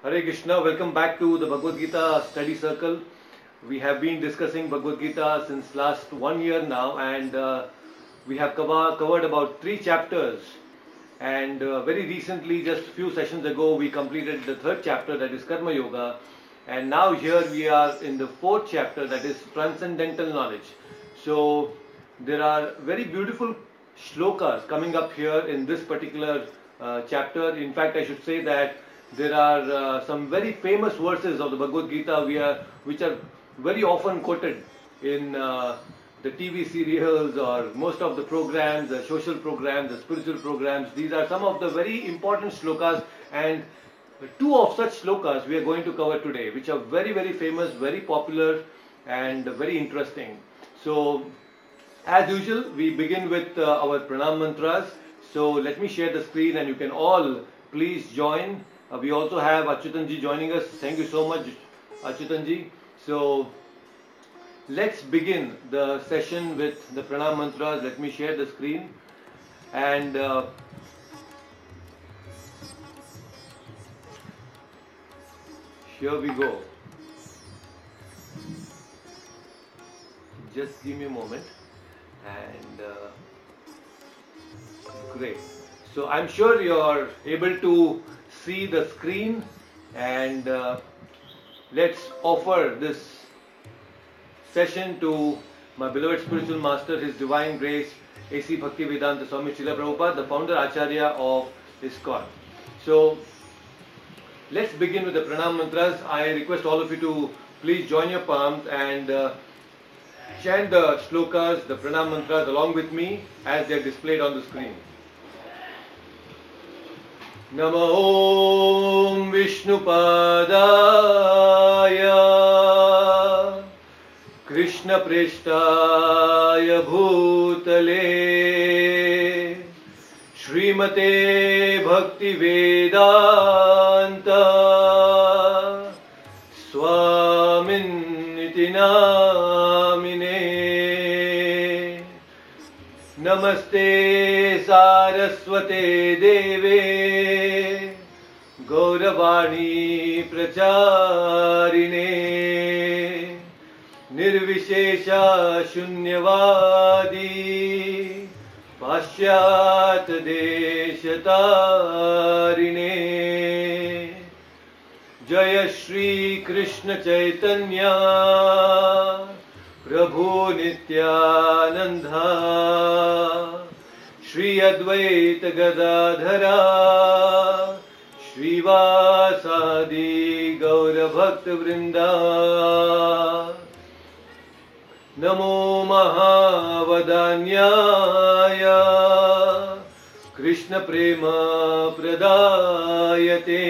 Hare Krishna, welcome back to the Bhagavad Gita study circle. We have been discussing Bhagavad Gita since last 1 year now, and we have covered about 3 chapters. And very recently, just a few sessions ago, we completed the 3rd chapter, that is Karma Yoga. And now here we are in the 4th chapter, that is Transcendental Knowledge. So there are very beautiful shlokas coming up here in this particular chapter. In fact, I should say that there are some very famous verses of the Bhagavad Gita which are very often quoted in the TV serials or most of the programs, the social programs, the spiritual programs. These are some of the very important shlokas, and 2 of such shlokas we are going to cover today, which are very, very famous, very popular and very interesting. So, as usual, we begin with our pranam mantras. So, let me share the screen and you can all please join. We also have Achyutanji joining us. Thank you so much, Achyutanji. So, let's begin the session with the pranam mantras. Let me share the screen. And here we go. Just give me a moment. And great. So, I'm sure you're able to see the screen, and let's offer this session to my beloved spiritual master, His Divine Grace, AC Bhaktivedanta Swami Srila Prabhupada, the founder Acharya of ISKCON. So let's begin with the pranam mantras. I request all of you to please join your palms and chant the shlokas, the pranam mantras along with me as they are displayed on the screen. Namo Om Vishnupadaya Krishna Preshtaya Bhutale Srimate Bhaktivedanta Swaminiti Namine Namaste Saraswate Deve Gauravani Pracharine Nirvishesha Shunyavadi Pashyata Deshatarine Jaya Shri Krishna Chaitanya Prabhu Nityananda Shri Advaita Gadadhara Srivasadi Gaura Bhakta Vrinda Namo Mahavadanyaya Krishna Prema Pradayate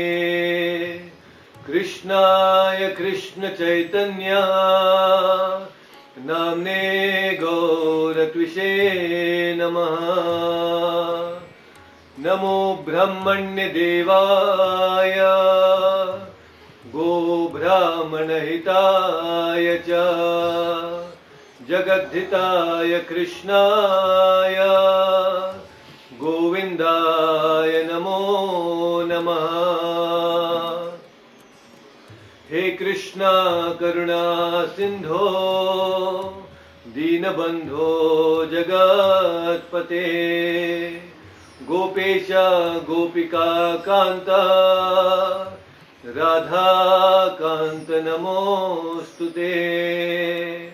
Krishnaya Krishna Chaitanya Namne Gaura Tvishe Namaha Namo Brahmanya Devaya Go Brahmana Hitaya Cha Jagadhitaya Krishnaya Govindaya Namo Namaha. He Krishna Karuna Sindho Dinabandho Jagatpate Gopesha Gopika Kanta Radha Kanta Namostute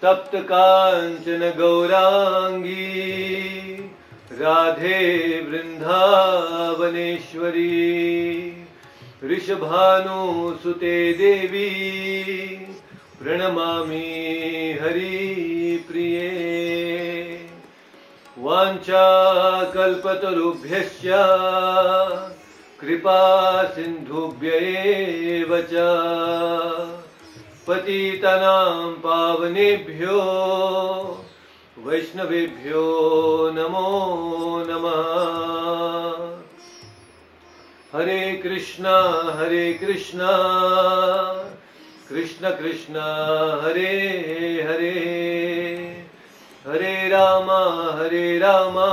Tapta Kanchana Gaurangi Radhe Vrindhavaneshwari Rishabhanu Sute Devi Pranamami Hari Priye Vancha kalpatarubhyasya kripa sindhubhya evacha patitanam pavanebhyo vaishnavebhyo namo namaha. Hare Krishna, Krishna Krishna, Hare Hare. Hare Rama, Hare Rama,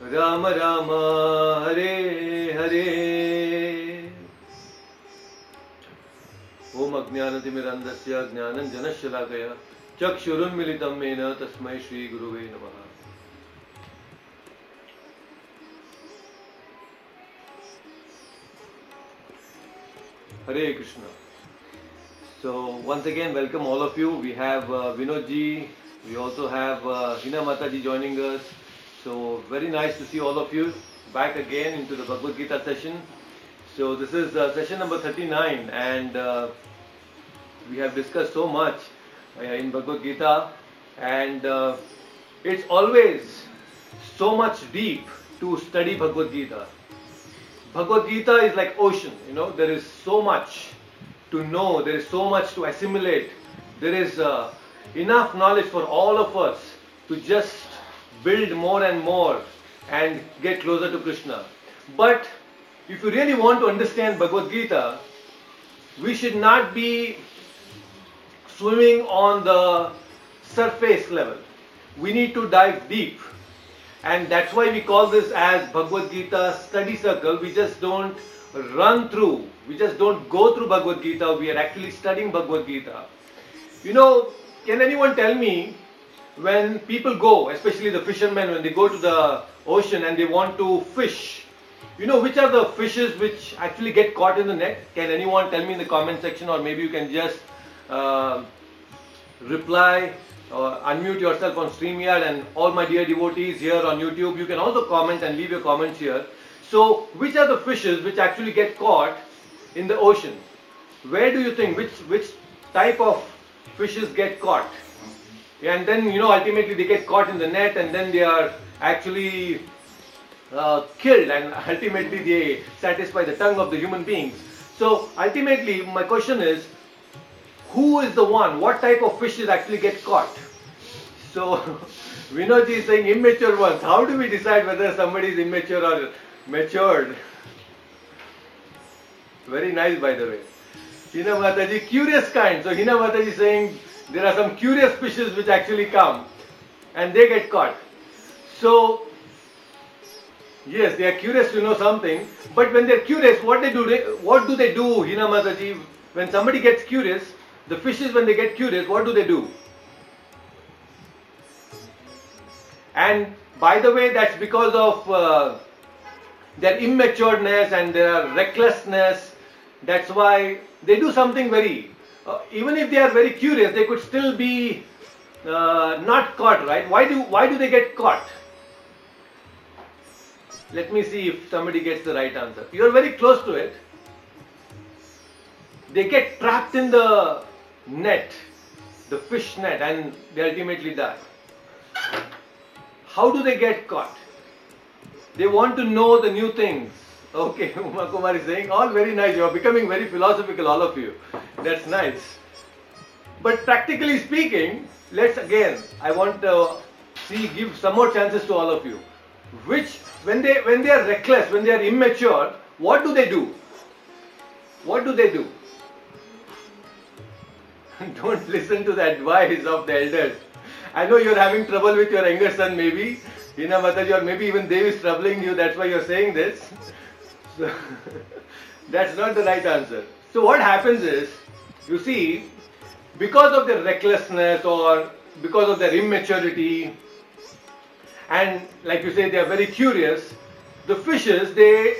Rama Rama, Hare Hare. अज्ञानतिमिरन्धस्य ज्ञानञ्जनशलाकया चक्षुरुन्मिलितं येन तस्मै श्रीगुरुवे नमः. Hare Krishna. So once again, welcome all of you. We have Vinodji. We also have Hina Mataji joining us. So very nice to see all of you back again into the Bhagavad Gita session. So this is session number 39, and we have discussed so much in Bhagavad Gita, and it's always so much deep to study Bhagavad Gita. Bhagavad Gita is like ocean, you know, there is so much to know, there is so much to assimilate, there is enough knowledge for all of us to just build more and more and get closer to Krishna. But if you really want to understand Bhagavad Gita, we should not be swimming on the surface level. We need to dive deep. And that's why we call this as Bhagavad Gita study circle. We just don't run through, we just don't go through Bhagavad Gita, we are actually studying Bhagavad Gita. You know, can anyone tell me, when people go, especially the fishermen, when they go to the ocean and they want to fish, you know which are the fishes which actually get caught in the net? Can anyone tell me in the comment section, or maybe you can just reply or unmute yourself on StreamYard, and all my dear devotees here on YouTube, you can also comment and leave your comments here. So, which are the fishes which actually get caught in the ocean? Where do you think, which type of fishes get caught? And then, you know, ultimately they get caught in the net, and then they are actually killed, and ultimately they satisfy the tongue of the human beings. So, ultimately, my question is, who is the one? What type of fishes actually get caught? So, Vinodji is saying immature ones. How do we decide whether somebody is immature or matured? Very nice, by the way. Hina Mataji, curious kind. So, Hina Mataji is saying there are some curious fishes which actually come and they get caught. So, yes, they are curious to know something. But when they are curious, what do they do, Hina Mataji? When somebody gets curious, the fishes, when they get curious, what do they do? And by the way, that's because of their immatureness and their recklessness. That's why they do something very, even if they are very curious, they could still be not caught, right? Why do they get caught? Let me see if somebody gets the right answer. You are very close to it. They get trapped in the net, the fish net, and they ultimately die. How do they get caught? They want to know the new things. Okay, Uma Kumar is saying, all very nice. You are becoming very philosophical, all of you. That's nice. But practically speaking, let's again, I want to give some more chances to all of you. When they are reckless, when they are immature, what do they do? What do they do? Don't listen to the advice of the elders. I know you're having trouble with your younger son, maybe. Hina Mataji, or maybe even Dev is troubling you, that's why you're saying this. So, that's not the right answer. So what happens is, you see, because of their recklessness or because of their immaturity, and like you say, they are very curious, the fishes, they,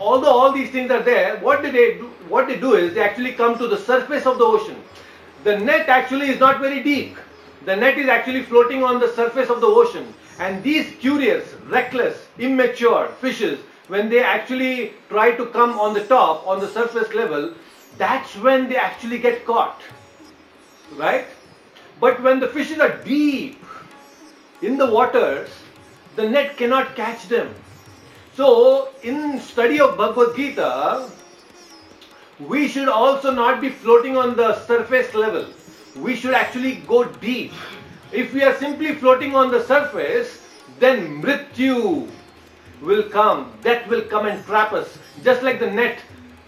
although all these things are there, what they do is, they actually come to the surface of the ocean. The net actually is not very deep. The net is actually floating on the surface of the ocean. And these curious, reckless, immature fishes, when they actually try to come on the top, on the surface level, that's when they actually get caught. Right? But when the fishes are deep in the waters, the net cannot catch them. So, in study of Bhagavad Gita, we should also not be floating on the surface level. We should actually go deep. If we are simply floating on the surface, then mrityu will come. Death will come and trap us. Just like the net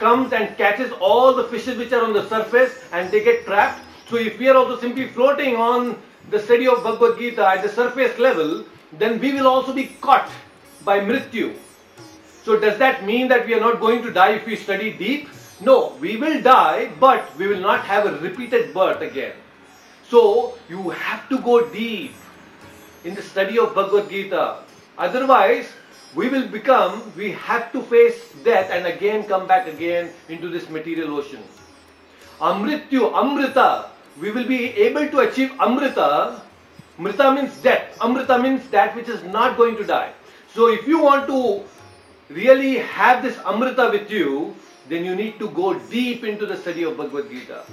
comes and catches all the fishes which are on the surface and they get trapped. So if we are also simply floating on the study of Bhagavad Gita at the surface level, then we will also be caught by mrityu. So does that mean that we are not going to die if we study deep? No, we will die, but we will not have a repeated birth again. So, you have to go deep in the study of Bhagavad Gita. Otherwise, we have to face death and again come back again into this material ocean. Amrita, we will be able to achieve Amrita. Mrita means death. Amrita means that which is not going to die. So if you want to really have this Amrita with you, then you need to go deep into the study of Bhagavad Gita.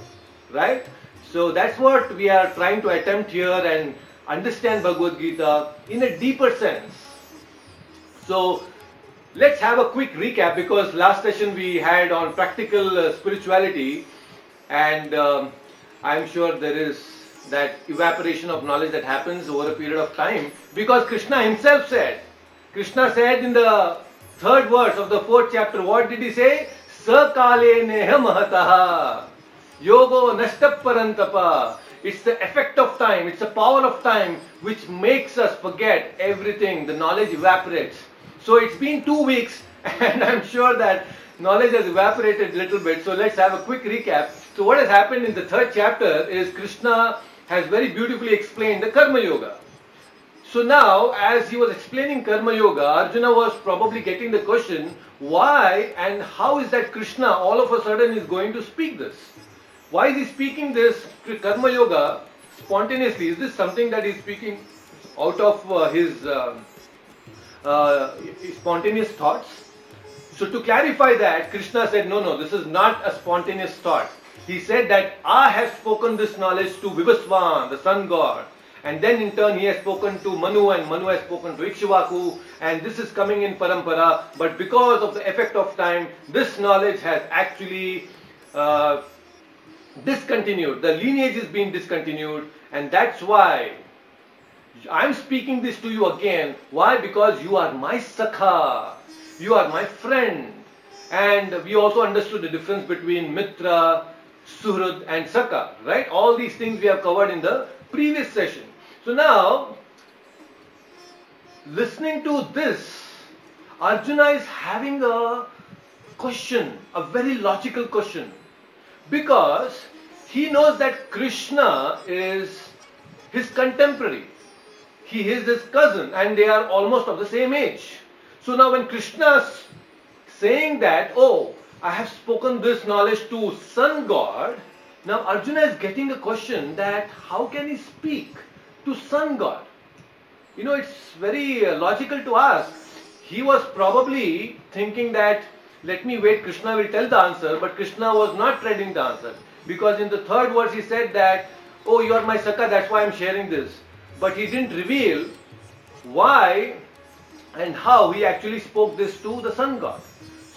Right? So that's what we are trying to attempt here, and understand Bhagavad Gita in a deeper sense. So let's have a quick recap, because last session we had on practical spirituality, and I'm sure there is that evaporation of knowledge that happens over a period of time, because Krishna himself said, Krishna said in the third verse of the fourth chapter, what did he say? Sakale neha mahataha yogo nashtaparantapa. It's the effect of time, it's the power of time which makes us forget everything. The knowledge evaporates. So it's been 2 weeks and I'm sure that knowledge has evaporated a little bit. So let's have a quick recap. So what has happened in the third chapter is Krishna has very beautifully explained the Karma Yoga. So now, as he was explaining Karma Yoga, Arjuna was probably getting the question, why and how is that Krishna all of a sudden is going to speak this? Why is he speaking this Karma Yoga spontaneously? Is this something that he is speaking out of his spontaneous thoughts? So to clarify that, Krishna said, no, this is not a spontaneous thought. He said that I have spoken this knowledge to Vivaswan, the sun god. And then in turn he has spoken to Manu, and Manu has spoken to Ikshivaku, and this is coming in Parampara. But because of the effect of time, this knowledge has actually discontinued. The lineage is being discontinued, and that's why I'm speaking this to you again. Why? Because you are my Sakha. You are my friend. And we also understood the difference between Mitra, Suhrud and Sakha. Right? All these things we have covered in the previous session. So now, listening to this, Arjuna is having a question, a very logical question, because he knows that Krishna is his contemporary. He is his cousin and they are almost of the same age. So now when Krishna's saying that, oh, I have spoken this knowledge to sun god, now Arjuna is getting a question that how can he speak to sun god? You know, it's very logical to ask. He was probably thinking that, let me wait, Krishna will tell the answer, but Krishna was not treading the answer. Because in the third verse he said that, oh, you are my Sakha, that's why I'm sharing this. But he didn't reveal why and how he actually spoke this to the sun god.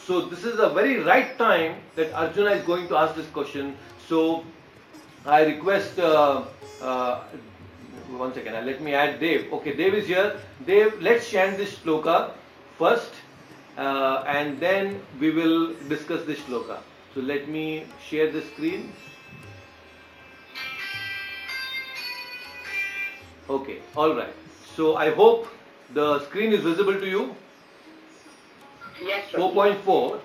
So this is a very right time that Arjuna is going to ask this question. So I request, one second, let me add Dev. Okay, Dev is here. Dev, let's chant this shloka first, and then we will discuss this shloka. So let me share the screen. Okay, alright. So I hope the screen is visible to you. Yes, sir. 4.4.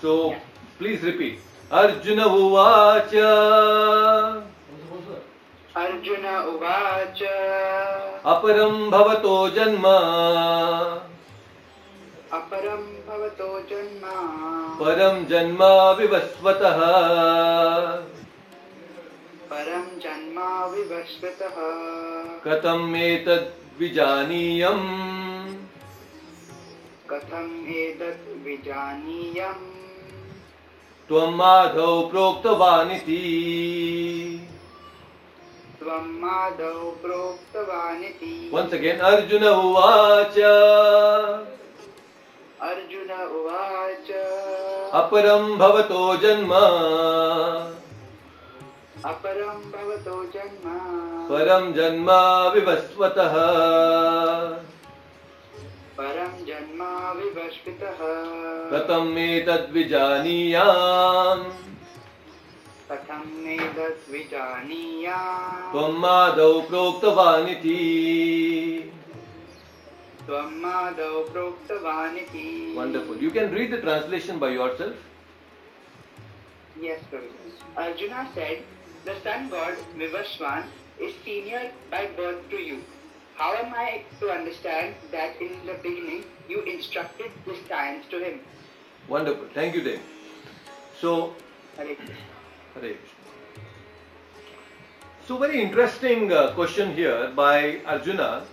So yes. Please repeat. Arjuna uvacha. Arjuna uvacha. Aparam bhavato janma. Aparam bhavato janma. Param janma vivasvataha. Param janma vivasvataha. Katam etad vijaniyam. Katam etad vijaniyam. Tvam madhav proktavaniti. Tvam madhav proktavaniti. Once again, Arjuna uvacha. Arjuna uvacha. Aparam bhavato janma. Aparam bhavato janma. Param janma vivasvataha. Param janma vivasvataha. Katam etad vijaniyam. Katam etad vijaniyam. Tvam madhav proktavaniti. Tvam madhav proktavaniti. Wonderful. You can read the translation by yourself. Yes, Prabhu. Arjuna said, the sun god Vivaswan is senior by birth to you. How am I to understand that in the beginning you instructed this science to him? Wonderful. Thank you, Dave. So, Hare Krishna. Hare Krishna. So, very interesting question here by Arjuna.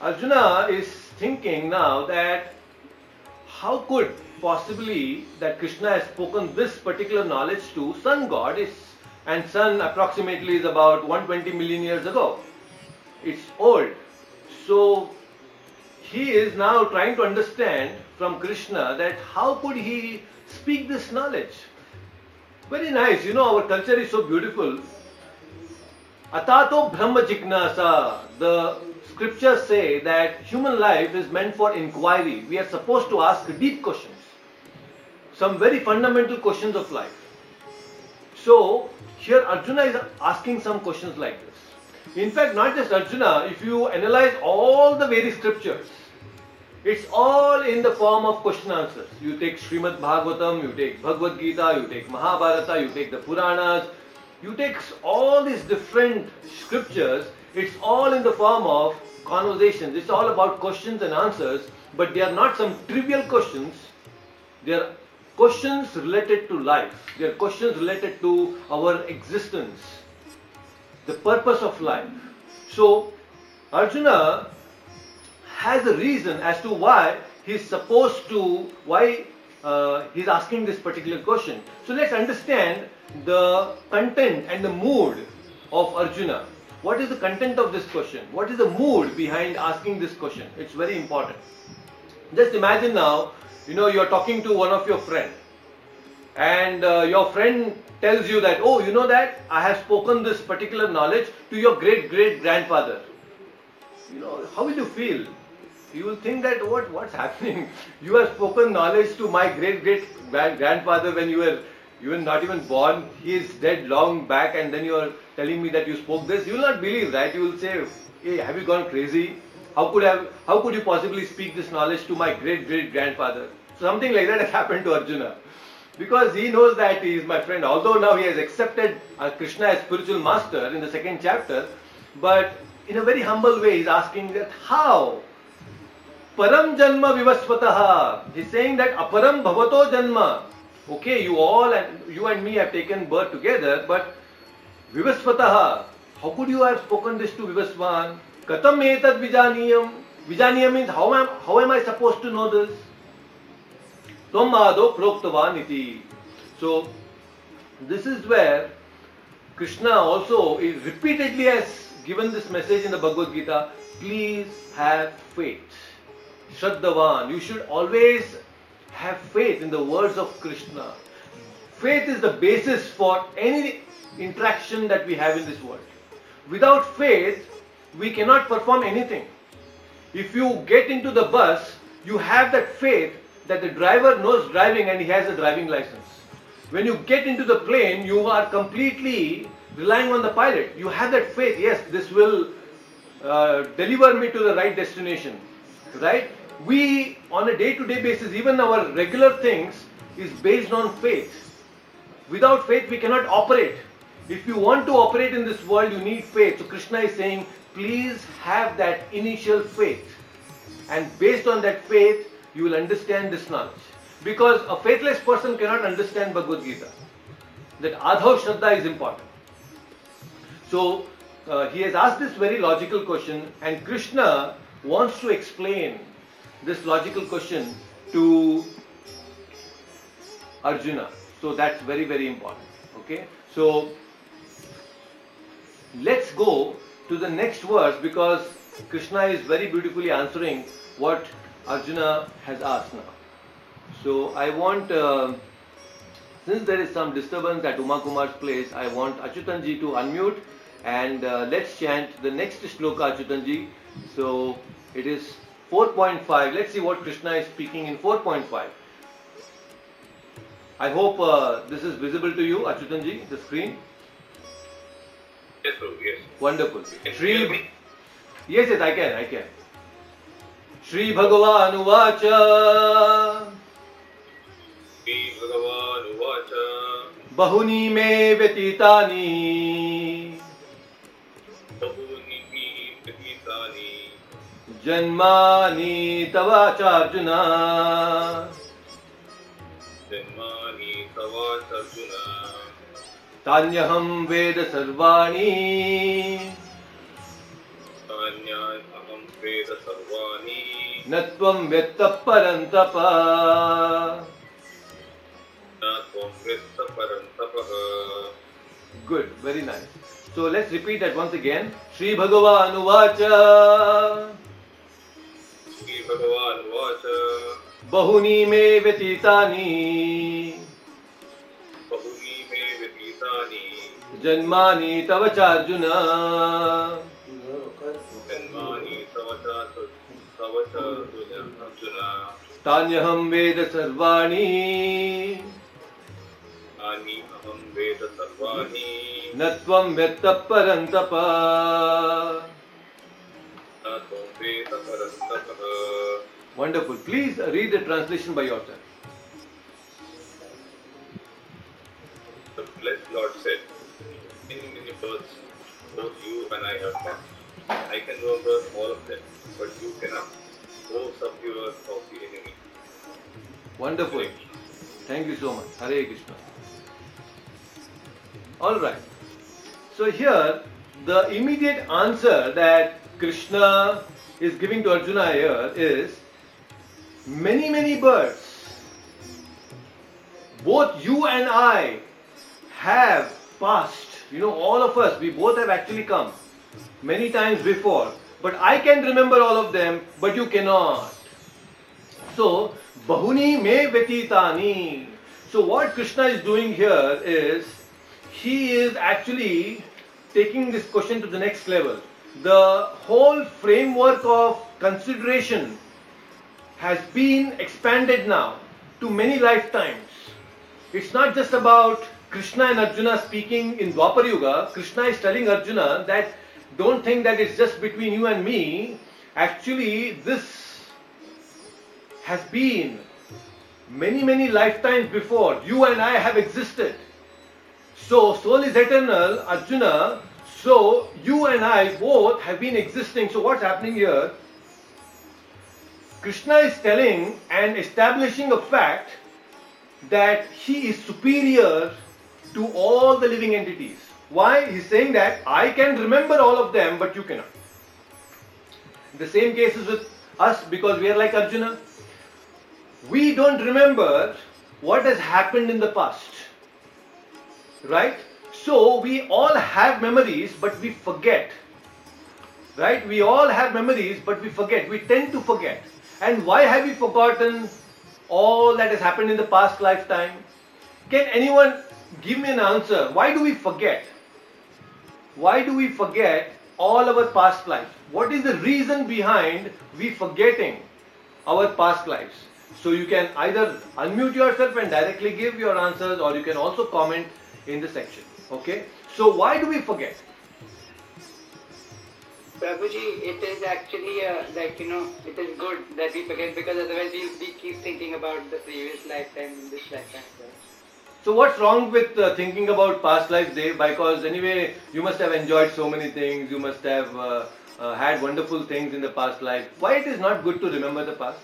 Arjuna is thinking now that how could possibly that Krishna has spoken this particular knowledge to sun god, is, and sun approximately is about 120 million years ago. It's old. So he is now trying to understand from Krishna that how could he speak this knowledge. Very nice. You know, our culture is so beautiful. Atato Brahma Jignasa. The scriptures say that human life is meant for inquiry. We are supposed to ask deep questions. Some very fundamental questions of life. So, here Arjuna is asking some questions like this. In fact, not just Arjuna, if you analyze all the various scriptures, it's all in the form of question answers. You take Srimad Bhagavatam, you take Bhagavad Gita, you take Mahabharata, you take the Puranas, you take all these different scriptures, it's all in the form of conversations. It's all about questions and answers, but they are not some trivial questions. They are questions related to life. They are questions related to our existence, the purpose of life. So, Arjuna has a reason as to why he's supposed to, he's asking this particular question. So, let's understand the content and the mood of Arjuna. What is the content of this question? What is the mood behind asking this question? It's very important. Just imagine now, you know, you're talking to one of your friends and your friend tells you that, oh, you know that I have spoken this particular knowledge to your great-great-grandfather. You know, how will you feel? You will think that what's happening? You have spoken knowledge to my great-great-grandfather when you were not even born. He is dead long back and then you are telling me that you spoke this. You will not believe that. You will say, hey, have you gone crazy? How could you possibly speak this knowledge to my great-great-grandfather? So something like that has happened to Arjuna. Because he knows that he is my friend. Although now he has accepted Krishna as spiritual master in the second chapter. But in a very humble way he is asking that how? Param janma vivasvataha. He is saying that aparam bhavato janma. Okay, you and me have taken birth together. But vivasvataha. How could you have spoken this to Vivaswan? Katam etad vijaniyam. Vijaniyam means how am I supposed to know this? Tvam ado proktavan iti. So, this is where Krishna also repeatedly has given this message in the Bhagavad Gita. Please have faith. Shraddhavan. You should always have faith in the words of Krishna. Faith is the basis for any interaction that we have in this world. Without faith, we cannot perform anything. If you get into the bus, you have that faith that the driver knows driving and he has a driving license. When you get into the plane, you are completely relying on the pilot. You have that faith, yes, this will deliver me to the right destination. Right? We, on a day-to-day basis, even our regular things is based on faith. Without faith, we cannot operate. If you want to operate in this world, you need faith. So Krishna is saying, please have that initial faith. And based on that faith, you will understand this knowledge. Because a faithless person cannot understand Bhagavad Gita. That adhav shraddha is important. So, he has asked this very logical question and Krishna wants to explain this logical question to Arjuna. So, that's very, very important. Okay. So, let's go to the next verse because Krishna is very beautifully answering what Arjuna has asked now. So, I want, since there is some disturbance at Uma Kumar's place, I want Achyutanji to unmute and let's chant the next shloka, Achyutanji. So, it is 4.5. Let's see what Krishna is speaking in 4.5. I hope this is visible to you, Achyutanji, the screen. Yes, sir. Yes. Wonderful. Yes, yes, I can. Shri Bhagavan Uvacha. bahuni me vetitani janmani tavacharjuna tanyaham veda sarvani natvam vetta parantapa. Good, very nice. So let's repeat that once again. Shri Bhagavan Uvacha. Shri Bhagavan Uvacha. Bahuni me vetitani. Bahuni me vetitani. Janmani tavacharjuna. Janmani tavacharjuna. Tanyaham veda sarvani. Natvam vetta parantapa. Wonderful. Please read the translation by yourself. The blessed Lord said, in many births, both you and I have come. I can remember all of them, but you cannot. O subduer of the enemy. Wonderful. Thank you so much. Hare Krishna. Alright, so here the immediate answer that Krishna is giving to Arjuna here is many births, both you and I have passed, all of us, we both have actually come many times before, but I can remember all of them, but you cannot. So, bahuni me vetitani. So what Krishna is doing here is, he is actually taking this question to the next level. The whole framework of consideration has been expanded now to many lifetimes. It's not just about Krishna and Arjuna speaking in Dwapar Yuga. Krishna is telling Arjuna that don't think that it's just between you and me. Actually, this has been many lifetimes before. You and I have existed. So, soul is eternal, Arjuna, so you and I both have been existing. So what's happening here? Krishna is telling and establishing a fact that he is superior to all the living entities. Why? He's saying that I can remember all of them, but you cannot. The same case is with us because we are like Arjuna. We don't remember what has happened in the past. Right? So we all have memories, but we forget. Right? We all have memories, but we forget. We tend to forget. And why have we forgotten all that has happened in the past lifetime? Can anyone give me an answer? Why do we forget? Why do we forget all our past lives? What is the reason behind we forgetting our past lives? So you can either unmute yourself and directly give your answers, or you can also comment in the section. Okay, so why do we forget? Prabhuji, it is actually it is good that we forget, because otherwise we keep thinking about the previous lifetime and this lifetime. So what's wrong with thinking about past life day? Because anyway, you must have enjoyed so many things, you must have had wonderful things in the past life. Why it is not good to remember the past?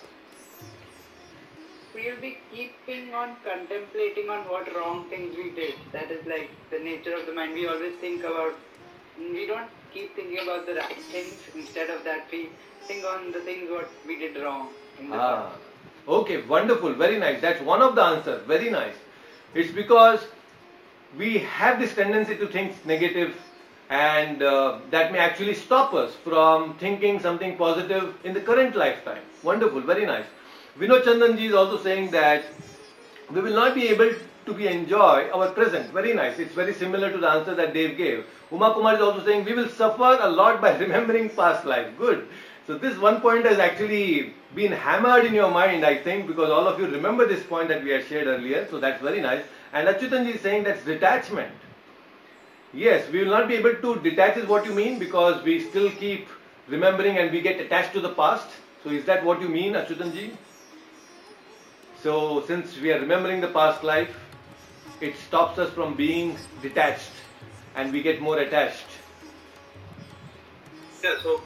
We will be keeping on contemplating on what wrong things we did. That is like the nature of the mind. We always think about, we don't keep thinking about the right things. Instead of that, we think on the things what we did wrong in the past. Okay, wonderful, very nice. That's one of the answers, very nice. It's because we have this tendency to think negative, and that may actually stop us from thinking something positive in the current lifetime. Wonderful, very nice. Vinod Chandanji is also saying that we will not be able to enjoy our present. Very nice. It's very similar to the answer that Dave gave. Uma Kumar is also saying we will suffer a lot by remembering past life. Good. So this one point has actually been hammered in your mind, I think, because all of you remember this point that we had shared earlier. So that's very nice. And Achyutanji is saying that's detachment. Yes, we will not be able to detach is what you mean, because we still keep remembering and we get attached to the past. So is that what you mean, Achyutanji? So, since we are remembering the past life, it stops us from being detached and we get more attached. Yeah, so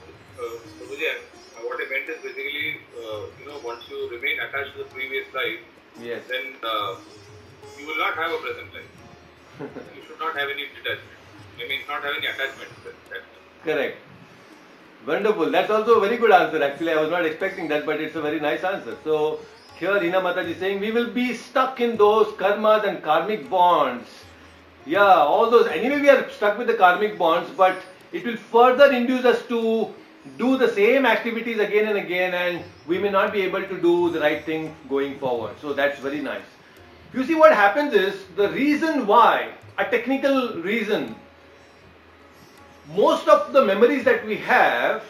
what I meant is basically, once you remain attached to the previous life, yes, then you will not have a present life. You should not have any detachment. I mean, not have any attachment. Correct. Wonderful. That's also a very good answer actually. I was not expecting that, but it's a very nice answer. So here Hina Mataji is saying we will be stuck in those karmas and karmic bonds. Yeah, all those. Anyway, we are stuck with the karmic bonds, but it will further induce us to do the same activities again and again, and we may not be able to do the right thing going forward. So that's very nice. You see, what happens is the reason why, a technical reason, most of the memories that we have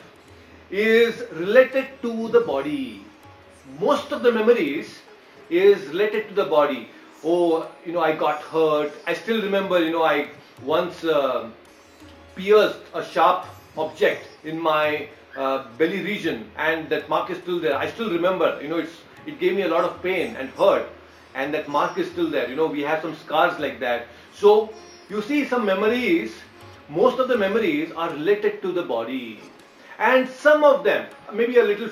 is related to the body. Most of the memories is related to the body. Oh, I got hurt. I still remember, I once pierced a sharp object in my belly region, and that mark is still there. I still remember, it gave me a lot of pain and hurt, and that mark is still there. We have some scars like that. So you see, some memories, most of the memories are related to the body, and some of them, maybe a little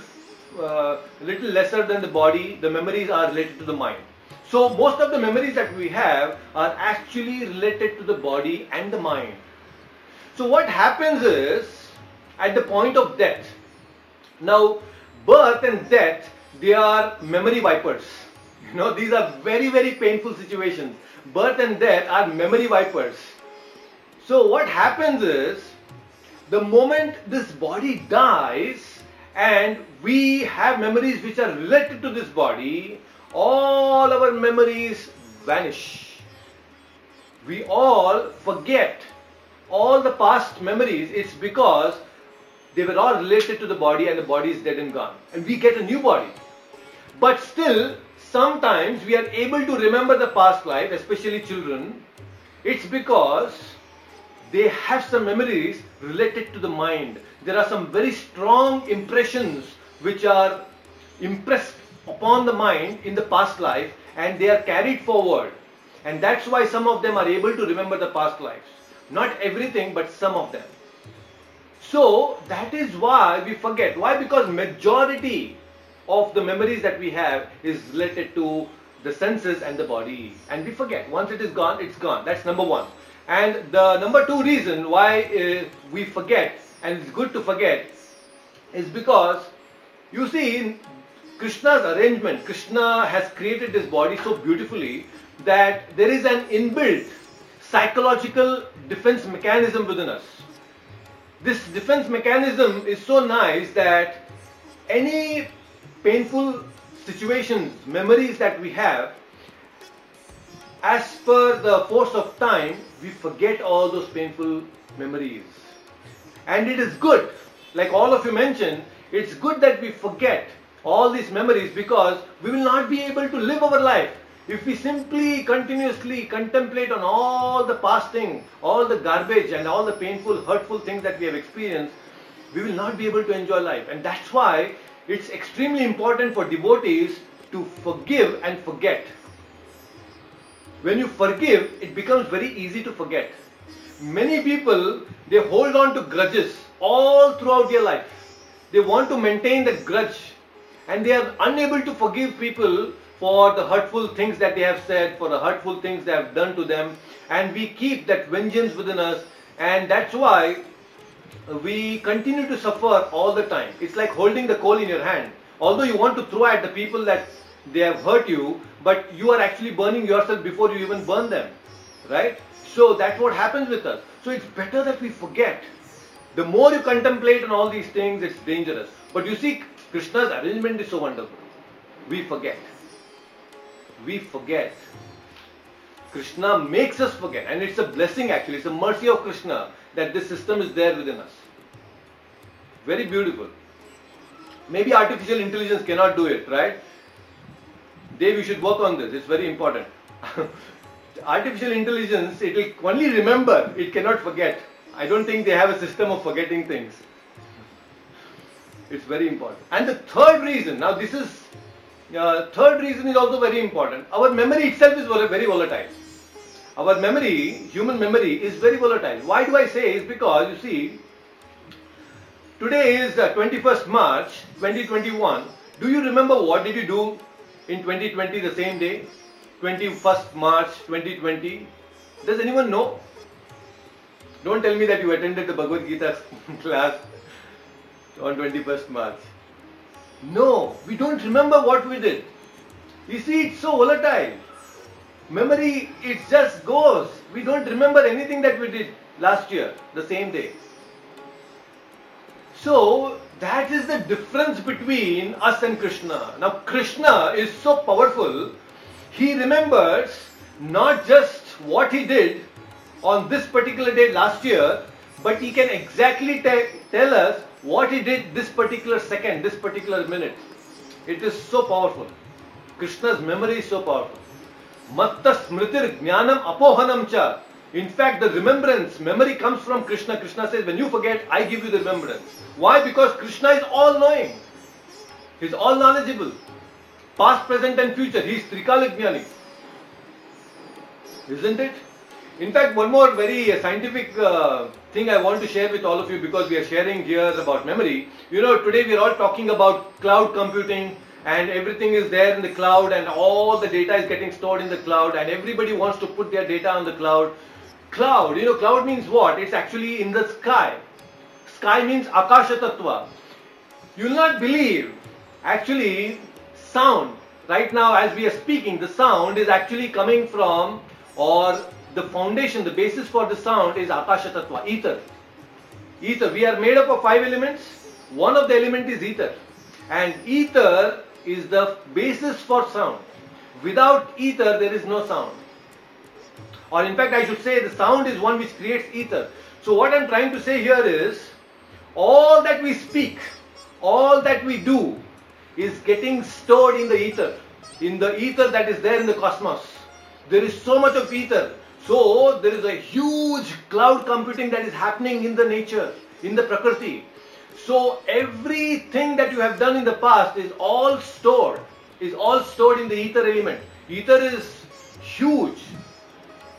lesser than the body, the memories are related to the mind. So most of the memories that we have are actually related to the body and the mind. So what happens is, at the point of death, now birth and death, they are memory wipers. These are very, very painful situations. Birth and death are memory wipers. So what happens is, the moment this body dies and we have memories which are related to this body, all our memories vanish. We all forget all the past memories. It's because they were all related to the body, and the body is dead and gone, and we get a new body. But still, sometimes we are able to remember the past life, especially children. It's because they have some memories related to the mind. There are some very strong impressions which are impressed upon the mind in the past life, and they are carried forward. And that's why some of them are able to remember the past lives. Not everything, but some of them. So that is why we forget. Why? Because majority of the memories that we have is related to the senses and the body. And we forget. Once it is gone, it's gone. That's number one. And the number two reason why we forget, and it's good to forget, is because, you see, in Krishna's arrangement, Krishna has created this body so beautifully that there is an inbuilt psychological defense mechanism within us. This defense mechanism is so nice that any painful situations, memories that we have, as per the force of time, we forget all those painful memories. And it is good, like all of you mentioned, it's good that we forget all these memories, because we will not be able to live our life if we simply continuously contemplate on all the past things, all the garbage and all the painful, hurtful things that we have experienced. We will not be able to enjoy life. And that's why it's extremely important for devotees to forgive and forget. When you forgive, it becomes very easy to forget. Many people, they hold on to grudges all throughout their life. They want to maintain the grudge, and they are unable to forgive people for the hurtful things that they have said, for the hurtful things they have done to them. And we keep that vengeance within us, and that's why we continue to suffer all the time. It's like holding the coal in your hand. Although you want to throw at the people that they have hurt you, but you are actually burning yourself before you even burn them, right? So that's what happens with us. So it's better that we forget. The more you contemplate on all these things, it's dangerous. But you see, Krishna's arrangement is so wonderful. We forget. We forget. Krishna makes us forget, and it's a blessing actually. It's a mercy of Krishna that this system is there within us. Very beautiful. Maybe artificial intelligence cannot do it, right? Dave, you should work on this. It's very important. Artificial intelligence, it will only remember. It cannot forget. I don't think they have a system of forgetting things. It's very important. And the third reason. Now, this is third reason is also very important. Our memory itself is very volatile. Our memory, human memory, is very volatile. Why do I say? Is because, you see, today is 21st March, 2021. Do you remember what did you do in 2020, the same day? 21st March, 2020. Does anyone know? Don't tell me that you attended the Bhagavad Gita class on 21st March. No, we don't remember what we did. You see, it's so volatile. Memory, it just goes. We don't remember anything that we did last year, the same day. So, that is the difference between us and Krishna. Now, Krishna is so powerful, he remembers not just what he did on this particular day last year, but he can exactly tell us what he did this particular second, this particular minute. It is so powerful. Krishna's memory is so powerful. Matta smritir jnanam apohanam cha. In fact, the remembrance, memory comes from Krishna. Krishna says, when you forget, I give you the remembrance. Why? Because Krishna is all-knowing. He is all-knowledgeable. Past, present and future. He is Trikala Jnani. Isn't it? In fact, one more very scientific thing I want to share with all of you, because we are sharing here about memory. You know, today we are all talking about cloud computing, and everything is there in the cloud, and all the data is getting stored in the cloud, and everybody wants to put their data on the cloud. Cloud, you know, cloud means what? It's actually in the sky. Sky means Akasha Tattva. You will not believe, actually, sound. Right now, as we are speaking, the sound is actually coming from, or the foundation, the basis for the sound is Akasha Tattva, ether. Ether. We are made up of five elements. One of the element is ether. And ether is the basis for sound. Without ether, there is no sound. Or in fact, I should say the sound is one which creates ether. So what I am trying to say here is, all that we speak, all that we do is getting stored in the ether that is there in the cosmos. There is so much of ether. So there is a huge cloud computing that is happening in the nature, in the Prakriti. So everything that you have done in the past is all stored in the ether element. Ether is huge.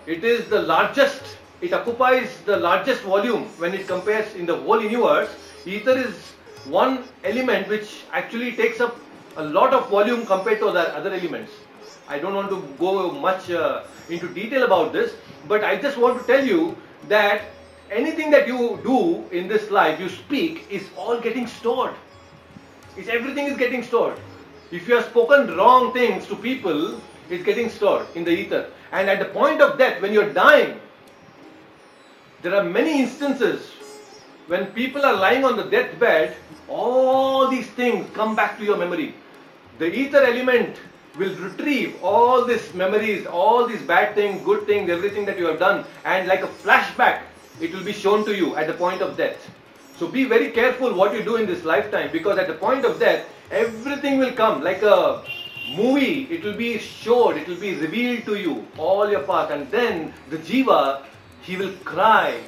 It is the largest, it occupies the largest volume when it compares in the whole universe. Ether is one element which actually takes up a lot of volume compared to the other elements. I don't want to go much into detail about this, but I just want to tell you that anything that you do in this life, you speak, is all getting stored. It's everything is getting stored. If you have spoken wrong things to people, it's getting stored in the ether. And at the point of death, when you're dying, there are many instances when people are lying on the deathbed, all these things come back to your memory. The ether element will retrieve all these memories, all these bad things, good things, everything that you have done, and like a flashback, it will be shown to you at the point of death. So be very careful what you do in this lifetime, because at the point of death, everything will come like a movie. It will be showed, it will be revealed to you, all your past. And then the jiva, he will cry.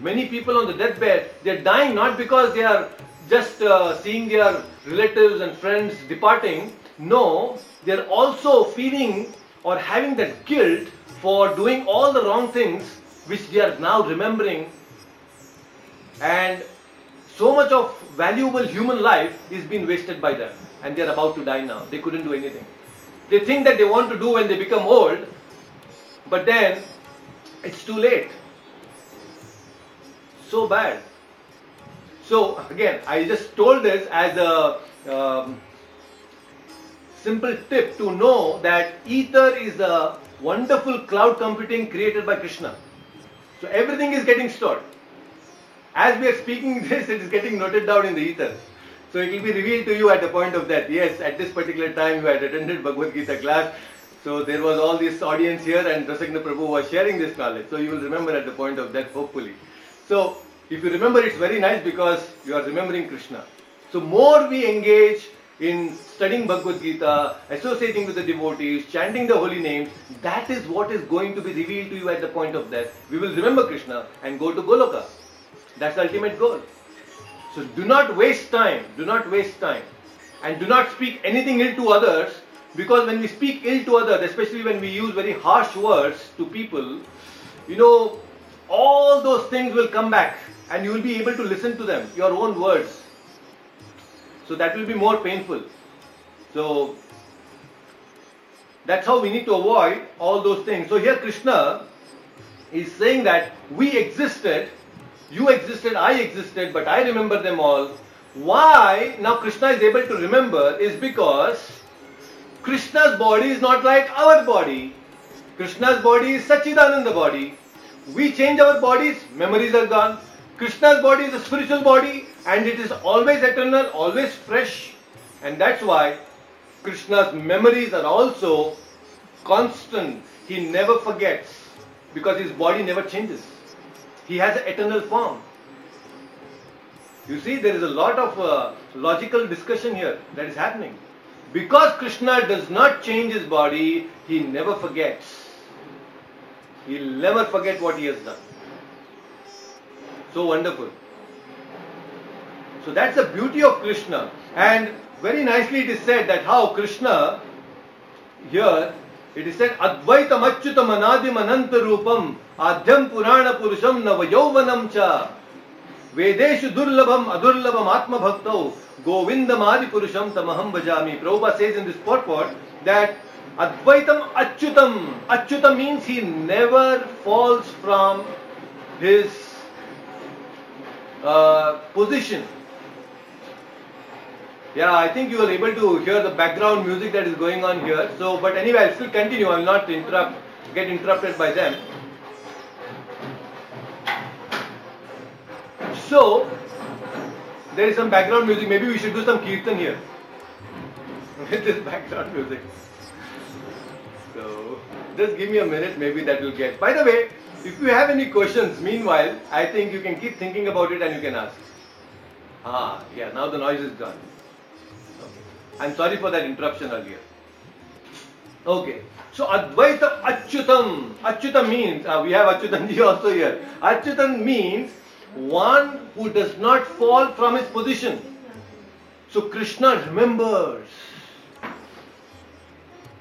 Many people on the deathbed, they are dying not because they are just seeing their relatives and friends departing. No, they are also feeling or having that guilt for doing all the wrong things which they are now remembering, and so much of valuable human life is being wasted by them, and they are about to die now. They couldn't do anything. They think that they want to do when they become old, but then it's too late. So bad. So again, I just told this as a simple tip to know that ether is a wonderful cloud computing created by Krishna. So everything is getting stored. As we are speaking this, it is getting noted down in the ether. So it will be revealed to you at the point of death. Yes, at this particular time you had attended Bhagavad Gita class. So there was all this audience here and Drasigna Prabhu was sharing this knowledge. So you will remember at the point of death, hopefully. So if you remember, it's very nice because you are remembering Krishna. So more we engage in studying Bhagavad Gita, associating with the devotees, chanting the holy names, that is what is going to be revealed to you at the point of death. We will remember Krishna and go to Goloka. That's the ultimate goal. So do not waste time. Do not waste time. And do not speak anything ill to others. Because when we speak ill to others, especially when we use very harsh words to people, you know, all those things will come back and you will be able to listen to them, your own words. So that will be more painful. So that's how we need to avoid all those things. So here Krishna is saying that we existed, you existed, I existed, but I remember them all. Why now Krishna is able to remember is because Krishna's body is not like our body. Krishna's body is Satchidananda body. We change our bodies, memories are gone. Krishna's body is a spiritual body and it is always eternal, always fresh. And that's why Krishna's memories are also constant. He never forgets because his body never changes. He has an eternal form. You see, there is a lot of logical discussion here that is happening. Because Krishna does not change his body, he never forgets. He'll never forget what he has done. So wonderful. So that's the beauty of Krishna. And very nicely it is said that how Krishna, here, it is said, Advaitam Achyutam Anadim Ananta Rupam Adhyam Purana Purusham Navayovanam Cha Vedeshu Durlabham Adurlabham Atma Bhaktau Govindam Adi Purusham Tamaham Bhajami. Prabhupada says in this purport that Advaitam Achyutam. Achyutam means he never falls from his position. Yeah, I think you are able to hear the background music that is going on here. So, but anyway, I'll still continue. I'll not get interrupted by them. So, there is some background music. Maybe we should do some kirtan here with this background music. So, just give me a minute. Maybe that will get. By the way, if you have any questions, meanwhile, I think you can keep thinking about it and you can ask. Ah, yeah. Now the noise is gone. Okay. I'm sorry for that interruption earlier. Okay. So Advaita Achyutam. Achyutam means we have Achyutamji also here. Achyutam means one who does not fall from his position. So Krishna remembers.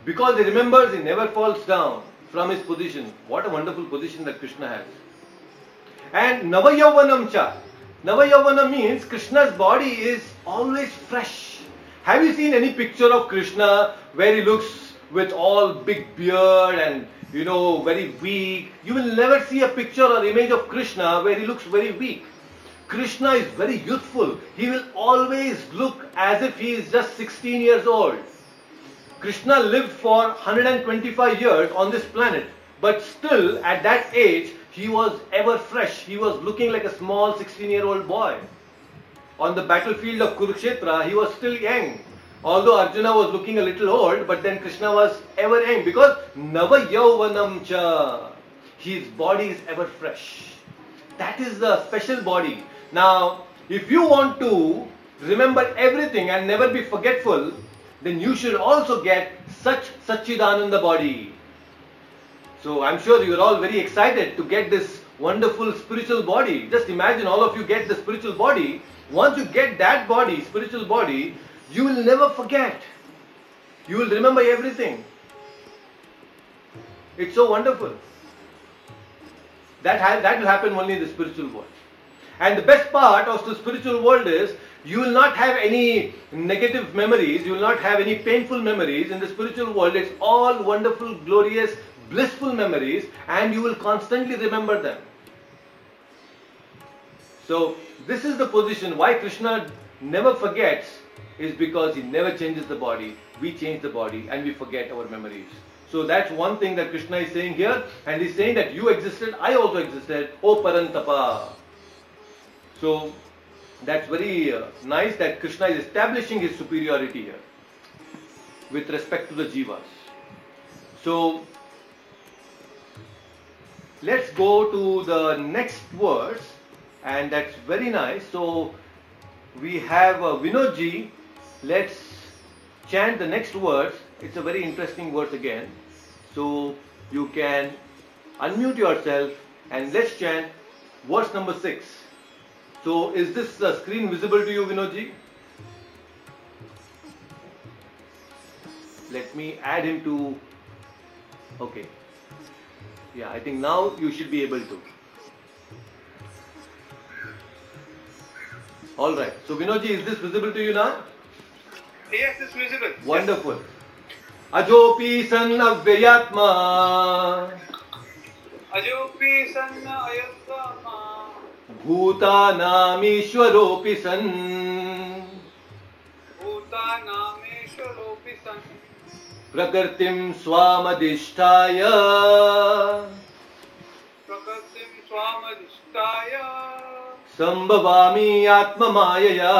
Because he remembers, he never falls down from his position. What a wonderful position that Krishna has. And Navayavanam cha. Navayavana means Krishna's body is always fresh. Have you seen any picture of Krishna where he looks with all big beard and, you know, very weak? You will never see a picture or image of Krishna where he looks very weak. Krishna is very youthful. He will always look as if he is just 16 years old. Krishna lived for 125 years on this planet, but still at that age, he was ever fresh. He was looking like a small 16-year-old boy. On the battlefield of Kurukshetra, he was still young. Although Arjuna was looking a little old, but then Krishna was ever young. Because Navayauvanam cha. His body is ever fresh. That is the special body. Now, if you want to remember everything and never be forgetful, then you should also get such Satchidananda body. So I'm sure you're all very excited to get this wonderful spiritual body. Just imagine all of you get the spiritual body. Once you get that body, spiritual body, you will never forget. You will remember everything. It's so wonderful. That will happen only in the spiritual world. And the best part of the spiritual world is you will not have any negative memories. You will not have any painful memories. In the spiritual world, it's all wonderful, glorious, blissful memories, and you will constantly remember them. So this is the position why Krishna never forgets, is because he never changes the body. We change the body and we forget our memories. So that's one thing that Krishna is saying here, and he's saying that you existed, I also existed, O Parantapa. So that's very nice that Krishna is establishing his superiority here with respect to the jivas. So let's go to the next verse, and that's very nice. So we have Vinodji. Let's chant the next verse. It's a very interesting verse again. So you can unmute yourself and let's chant verse number 6. So is this screen visible to you, Vinodji? Let let me add him to, okay. Yeah, I think now you should be able to. Alright, so Vinodji, is this visible to you now? Yes, it's visible. Wonderful. Ajopi sanna vyayatma. Ajopi sanna ayatma. Bhutanam ishwaropi san. Bhutanam ishwaropi san. Prakartim swamadishtaya. Prakartim swamadishtaya. Sambhavami atma mayaya.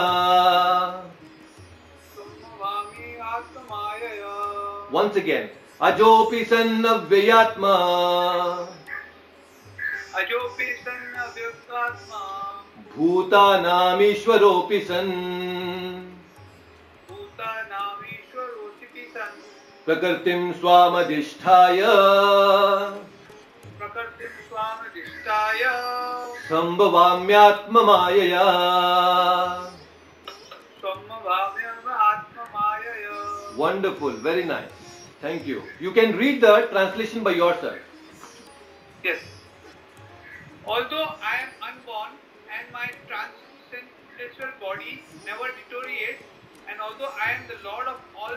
Sambhavami atma mayaya. Once again. Ajopi sanna vyayatma. Ajopi sanna vyayatma. Bhutanam ishwaropi san. Bhutanam ishwaropi san. Prakartim swamadishthaya. Prakartim swamadishthaya. Sambhavamyatma mayaya. Sambhavamyatma mayaya. Wonderful, very nice. Thank you. You can read the translation by yourself. Yes. Although I am unborn and my transcendental body never deteriorates, and although I am the Lord of all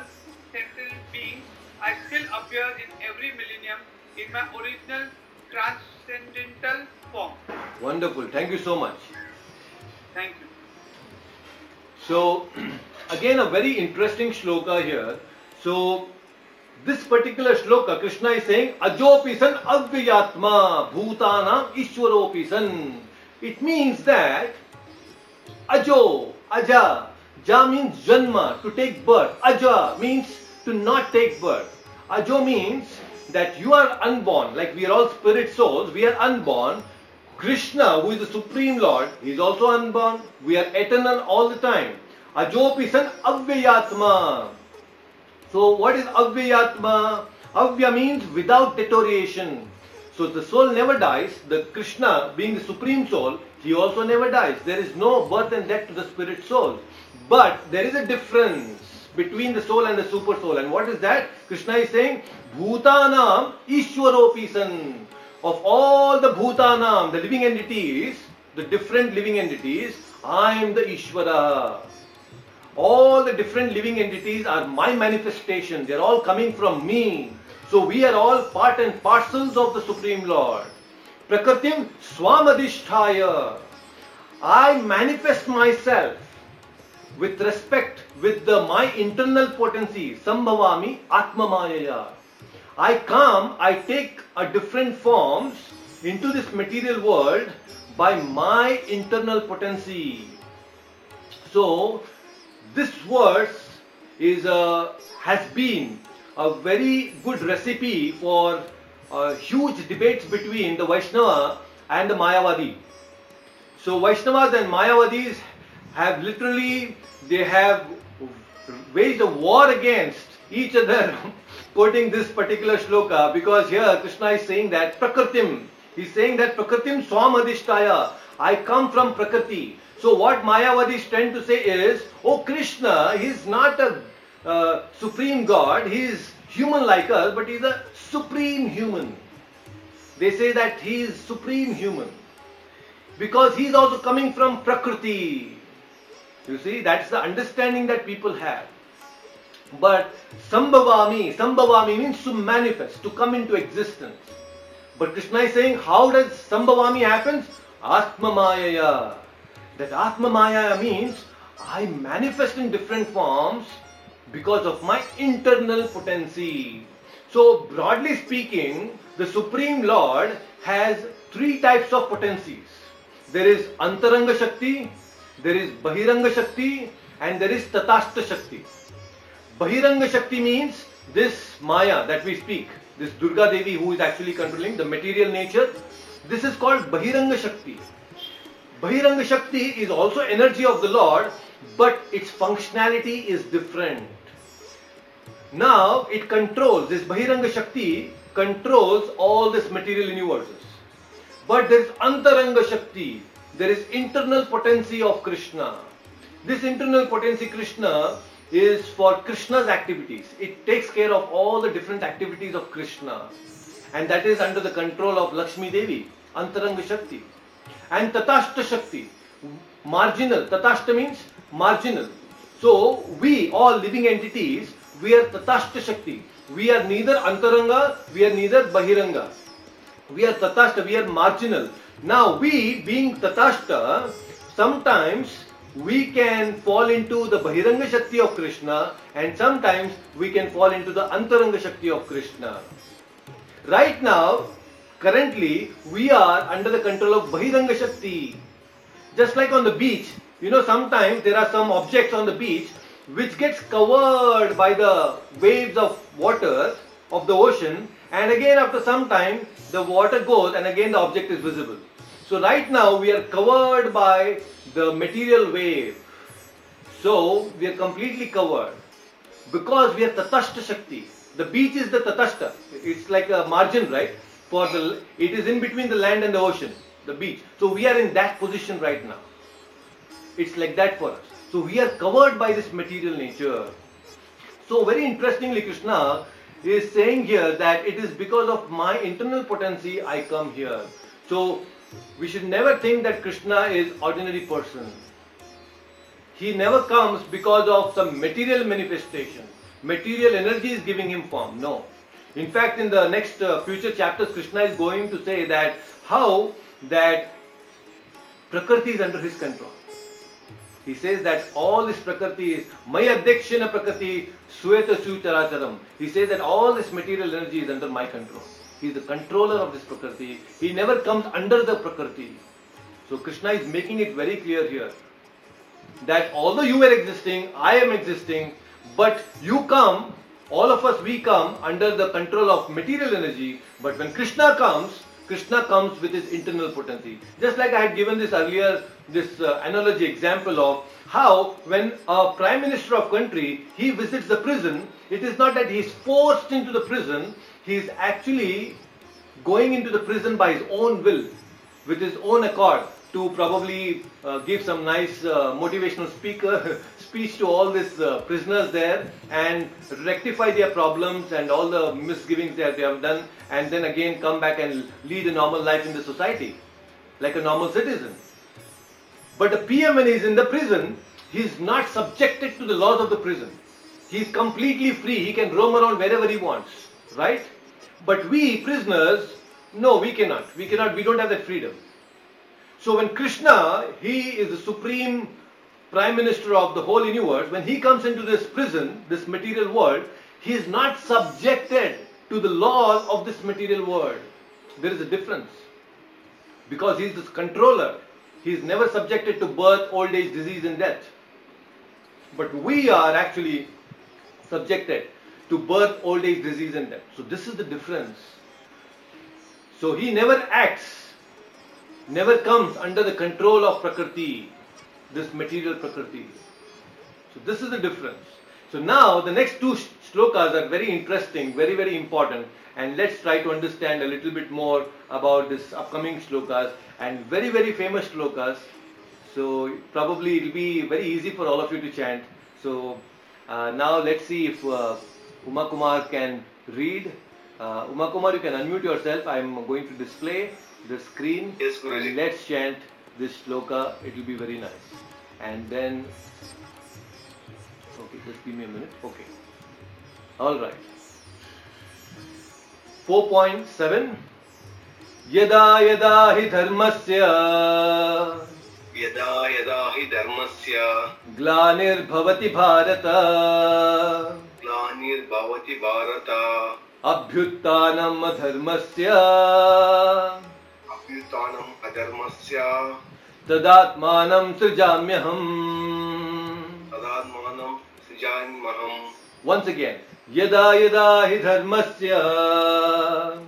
sentient beings, I still appear in every millennium in my original transcendental form. Wonderful. Thank you so much. Thank you. So, again a very interesting shloka here. So, this particular shloka, Krishna is saying, Ajopi san avyayatma bhutanam ishwaropi san. It means that Ajo, Aja, Ja means Janma, to take birth. Aja means to not take birth. Ajo means that you are unborn, like we are all spirit souls, we are unborn. Krishna, who is the Supreme Lord, he is also unborn. We are eternal all the time. Ajopi san avyayatma. So what is avyayatma? Avya means without deterioration. So the soul never dies. The Krishna, being the Supreme Soul, he also never dies. There is no birth and death to the spirit soul. But there is a difference between the soul and the super soul. And what is that? Krishna is saying, Bhutanam Ishwaropi san. Of all the Bhutanam, the living entities, the different living entities, I am the Ishvara. All the different living entities are my manifestation. They are all coming from me. So we are all part and parcels of the Supreme Lord. Prakartim Swamadishthaya. I manifest myself with respect, with my internal potency. Sambhavami Atma Mayaya. I come, I take a different forms into this material world by my internal potency. So, this verse is has been a very good recipe for huge debates between the Vaishnava and the Mayavadi. So, Vaishnavas and Mayavadis have literally, they have waged a war against each other quoting this particular shloka, because here Krishna is saying that Prakartim. He is saying that Prakartim Swamadishtaya. I come from Prakriti. So what Mayavadis tend to say is, oh Krishna, he is not a supreme God, he is human like us, but he is a supreme human. They say that he is supreme human because he is also coming from Prakriti. You see, that's the understanding that people have. But Sambhavami means to manifest, to come into existence. But Krishna is saying, how does Sambhavami happen? Atma Mayaya. That Atma Mayaya means I manifest in different forms because of my internal potency. So broadly speaking, the Supreme Lord has three types of potencies. There is Antaranga Shakti, there is Bahiranga Shakti, and there is Tatastha Shakti. Bahiranga Shakti means this Maya that we speak, this Durga Devi who is actually controlling the material nature. This is called Bahiranga Shakti. Bahiranga Shakti is also energy of the Lord, but its functionality is different. Now it controls, this Bahiranga Shakti controls all this material universes. But there is Antaranga Shakti, there is internal potency of Krishna. This internal potency Krishna is for Krishna's activities. It takes care of all the different activities of Krishna. And that is under the control of Lakshmi Devi, Antaranga Shakti. And Tatashta Shakti, marginal. Tatashta means marginal. So we, all living entities, we are Tatashta Shakti. We are neither Antaranga, we are neither Bahiranga. We are Tatashta, we are marginal. Now we, being Tatashta, sometimes we can fall into the Bahiranga Shakti of Krishna and sometimes we can fall into the Antaranga Shakti of Krishna. Right now, currently, we are under the control of Bahiranga Shakti. Just like on the beach, you know, sometimes there are some objects on the beach which gets covered by the waves of water of the ocean, and again after some time the water goes and again the object is visible. So right now we are covered by the material wave. So we are completely covered because we are Tatashta Shakti. The beach is the Tatashta. It's like a margin, right? It is in between the land and the ocean, the beach. So we are in that position right now. It's like that for us. So we are covered by this material nature. So very interestingly, Krishna is saying here that it is because of my internal potency I come here. So we should never think that Krishna is ordinary person. He never comes because of some material manifestation. Material energy is giving him form. No. In fact, in the next future chapters, Krishna is going to say that how that Prakriti is under his control. He says that all this Prakriti is Maya Dekshina Prakriti Sweta Sutaracharam. He says that all this material energy is under my control. He is the controller of this Prakriti. He never comes under the Prakriti. So Krishna is making it very clear here that although you are existing, I am existing, but you come, all of us, we come under the control of material energy. But when Krishna comes with his internal potency. Just like I had given this earlier, this analogy example of how when a prime minister of country, he visits the prison, it is not that he is forced into the prison, he is actually going into the prison by his own will, with his own accord, to probably give some nice motivational speech to all these prisoners there and rectify their problems and all the misgivings that they have done, and then again come back and lead a normal life in the society, like a normal citizen. But the PM, when he is in the prison, he is not subjected to the laws of the prison. He is completely free. He can roam around wherever he wants, right? But we prisoners, no, we cannot. We don't have that freedom. So when Krishna, he is the supreme prime minister of the whole universe, when he comes into this prison, this material world, he is not subjected to the laws of this material world. There is a difference. Because he is this controller. He is never subjected to birth, old age, disease and death. But we are actually subjected to birth, old age, disease and death. So this is the difference. So he never acts, never comes under the control of Prakriti, this material Prakriti. So this is the difference. So now the next two shlokas are very interesting, very, very important. And let's try to understand a little bit more about this upcoming shlokas and very, very famous shlokas. So probably it will be very easy for all of you to chant. So now let's see if Uma Kumar can read. Uma Kumar, you can unmute yourself. I'm going to display the screen. Yes, Guruji. Let's chant this shloka. It will be very nice. And then, okay, just give me a minute. Okay. All right. 4.7 Yada yada hi dharmasya Yada yada hi dharmasya Glanir bhavati bharata Glanir bhavati bharata Abhyuttanam adharmasya Abhyuttanam adharmasya Tadatmanam srijamyaham Tadatmanam srijamyaham. Once again, Yada yada hi dharmasya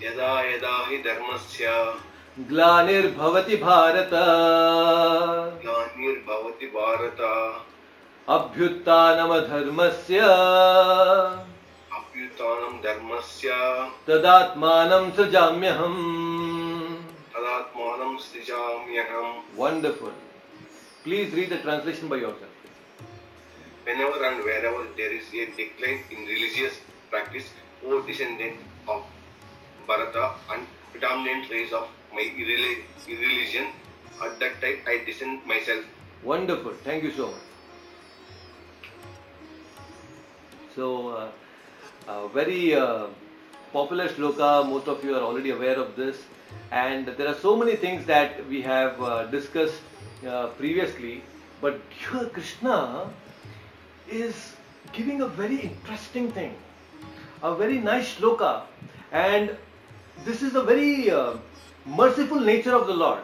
Yada yada hi dharmasya Glanir bhavati bharata Glanir bhavati bharata Abhyuttanam adharmasya Abhyuttanam dharmasya Tadatmanam srijamyaham Tadatmanam srijamyaham. Wonderful. Please read the translation by yourself. whenever and wherever there is a decline in religious practice, or descendant of Bharata and predominant race of my irreligion, at that time I descend myself. Wonderful, thank you so much. So, very popular shloka, most of you are already aware of this, and there are so many things that we have discussed previously, but here Krishna is giving a very interesting thing, a very nice shloka, and this is a very merciful nature of the Lord.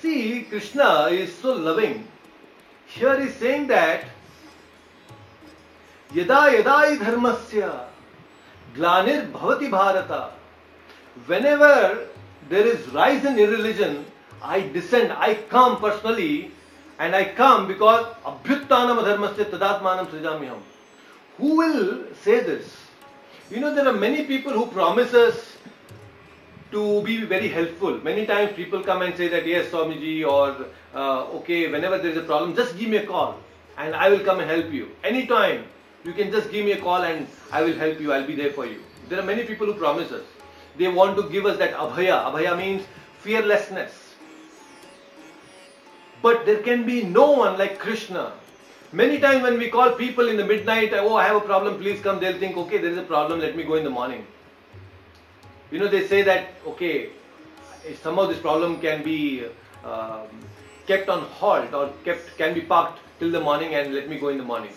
See, Krishna is so loving. Here he is saying that Yada Yadai Dharmasya Glanir Bhavati Bharata. Whenever there is rise in irreligion, I descend, I come personally, and I come because Abhyuttanam Dharmasya Tadatmanam Srijamiham. Who will say this? You know, there are many people who promise us to be very helpful. Many times people come and say that, yes, Swamiji, or okay, whenever there is a problem, just give me a call and I will come and help you. Anytime, you can just give me a call and I will help you, I'll be there for you. There are many people who promise us. They want to give us that abhaya. Abhaya means fearlessness. But there can be no one like Krishna. Many times when we call people in the midnight, oh, I have a problem, please come, they'll think, okay, there is a problem, let me go in the morning. You know, they say that, okay, somehow this problem can be kept on halt or can be parked till the morning and let me go in the morning.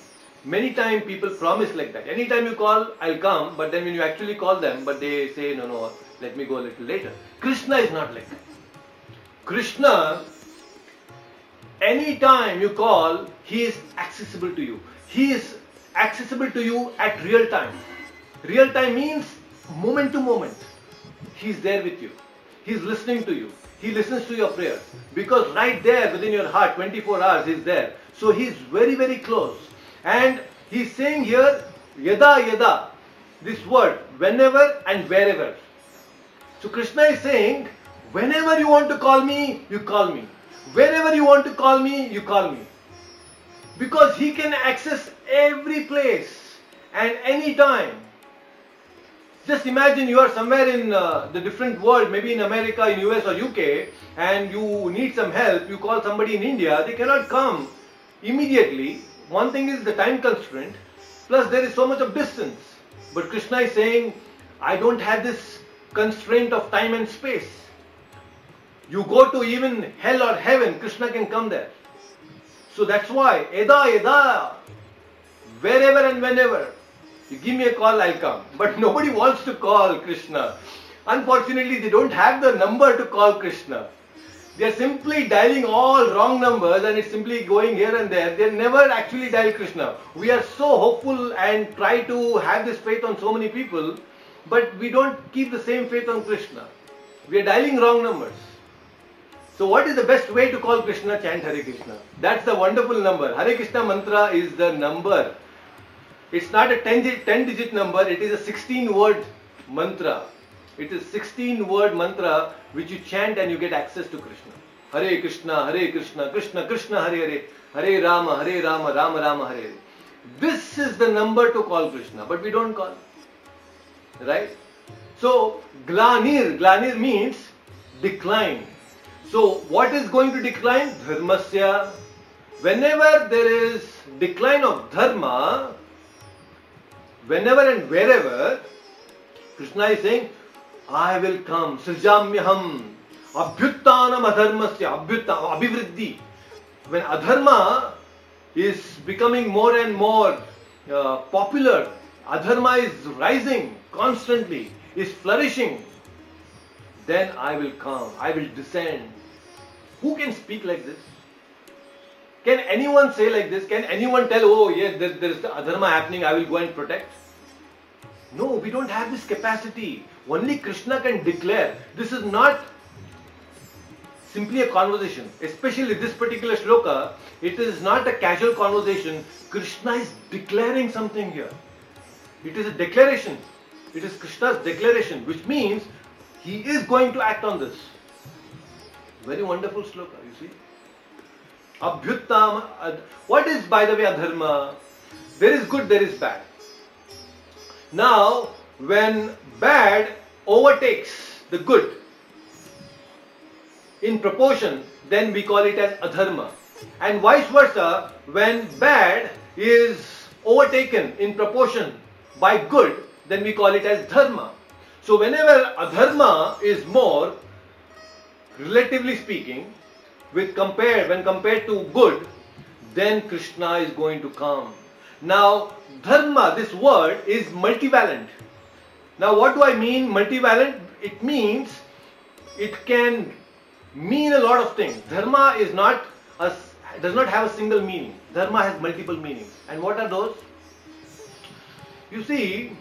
Many times people promise like that. Anytime you call, I'll come, but then when you actually call them, but they say, no, no, let me go a little later. Krishna is not like that. Krishna, anytime you call, he is accessible to you. He is accessible to you at real time. Real time means moment to moment. He is there with you. He is listening to you. He listens to your prayers. Because right there within your heart, 24 hours, he is there. So he is very, very close. And he is saying here, Yada, Yada, this word, whenever and wherever. So Krishna is saying, whenever you want to call me, you call me. Wherever you want to call me, you call me. Because he can access every place and any time. Just imagine you are somewhere in the different world, maybe in America, in US or UK, and you need some help, you call somebody in India, they cannot come immediately. One thing is the time constraint, plus there is so much of distance. But Krishna is saying, I don't have this constraint of time and space. You go to even hell or heaven, Krishna can come there. So that's why, Eda, Eda, wherever and whenever, you give me a call, I'll come. But nobody wants to call Krishna. Unfortunately, they don't have the number to call Krishna. They are simply dialing all wrong numbers and it's simply going here and there. They never actually dial Krishna. We are so hopeful and try to have this faith on so many people, but we don't keep the same faith on Krishna. We are dialing wrong numbers. So what is the best way to call Krishna? Chant Hare Krishna. That's the wonderful number. Hare Krishna mantra is the number. It's not a 10-digit number. It is a 16-word mantra. It is a 16-word mantra which you chant and you get access to Krishna. Hare Krishna, Hare Krishna, Krishna Krishna, Hare Hare, Hare Rama, Hare Rama, Rama Rama, Hare Hare. This is the number to call Krishna, but we don't call. Right? So, Glanir. Glanir means decline. So, what is going to decline? Dharmasya. Whenever there is decline of dharma, whenever and wherever, Krishna is saying, I will come. Srijamyaham. Abhyuttanam adharmasya. Abhyuttanam. Abhivriddhi. When adharma is becoming more and more popular, adharma is rising constantly, is flourishing, then I will come. I will descend. Who can speak like this? Can anyone say like this? Can anyone tell, oh yes, there is the adharma happening, I will go and protect? No, we don't have this capacity. Only Krishna can declare. This is not simply a conversation. Especially this particular shloka, it is not a casual conversation. Krishna is declaring something here. It is a declaration. It is Krishna's declaration, which means he is going to act on this. Very wonderful shloka, you see. Abhyuttam. What is, by the way, adharma? There is good, there is bad. Now, when bad overtakes the good in proportion, then we call it as adharma. And vice versa, when bad is overtaken in proportion by good, then we call it as dharma. So whenever adharma is more, relatively speaking, when compared to good, then Krishna is going to come. Now, dharma, this word is multivalent. Now, what do I mean multivalent? It means it can mean a lot of things. Dharma is not does not have a single meaning. Dharma has multiple meanings. And what are those? You see,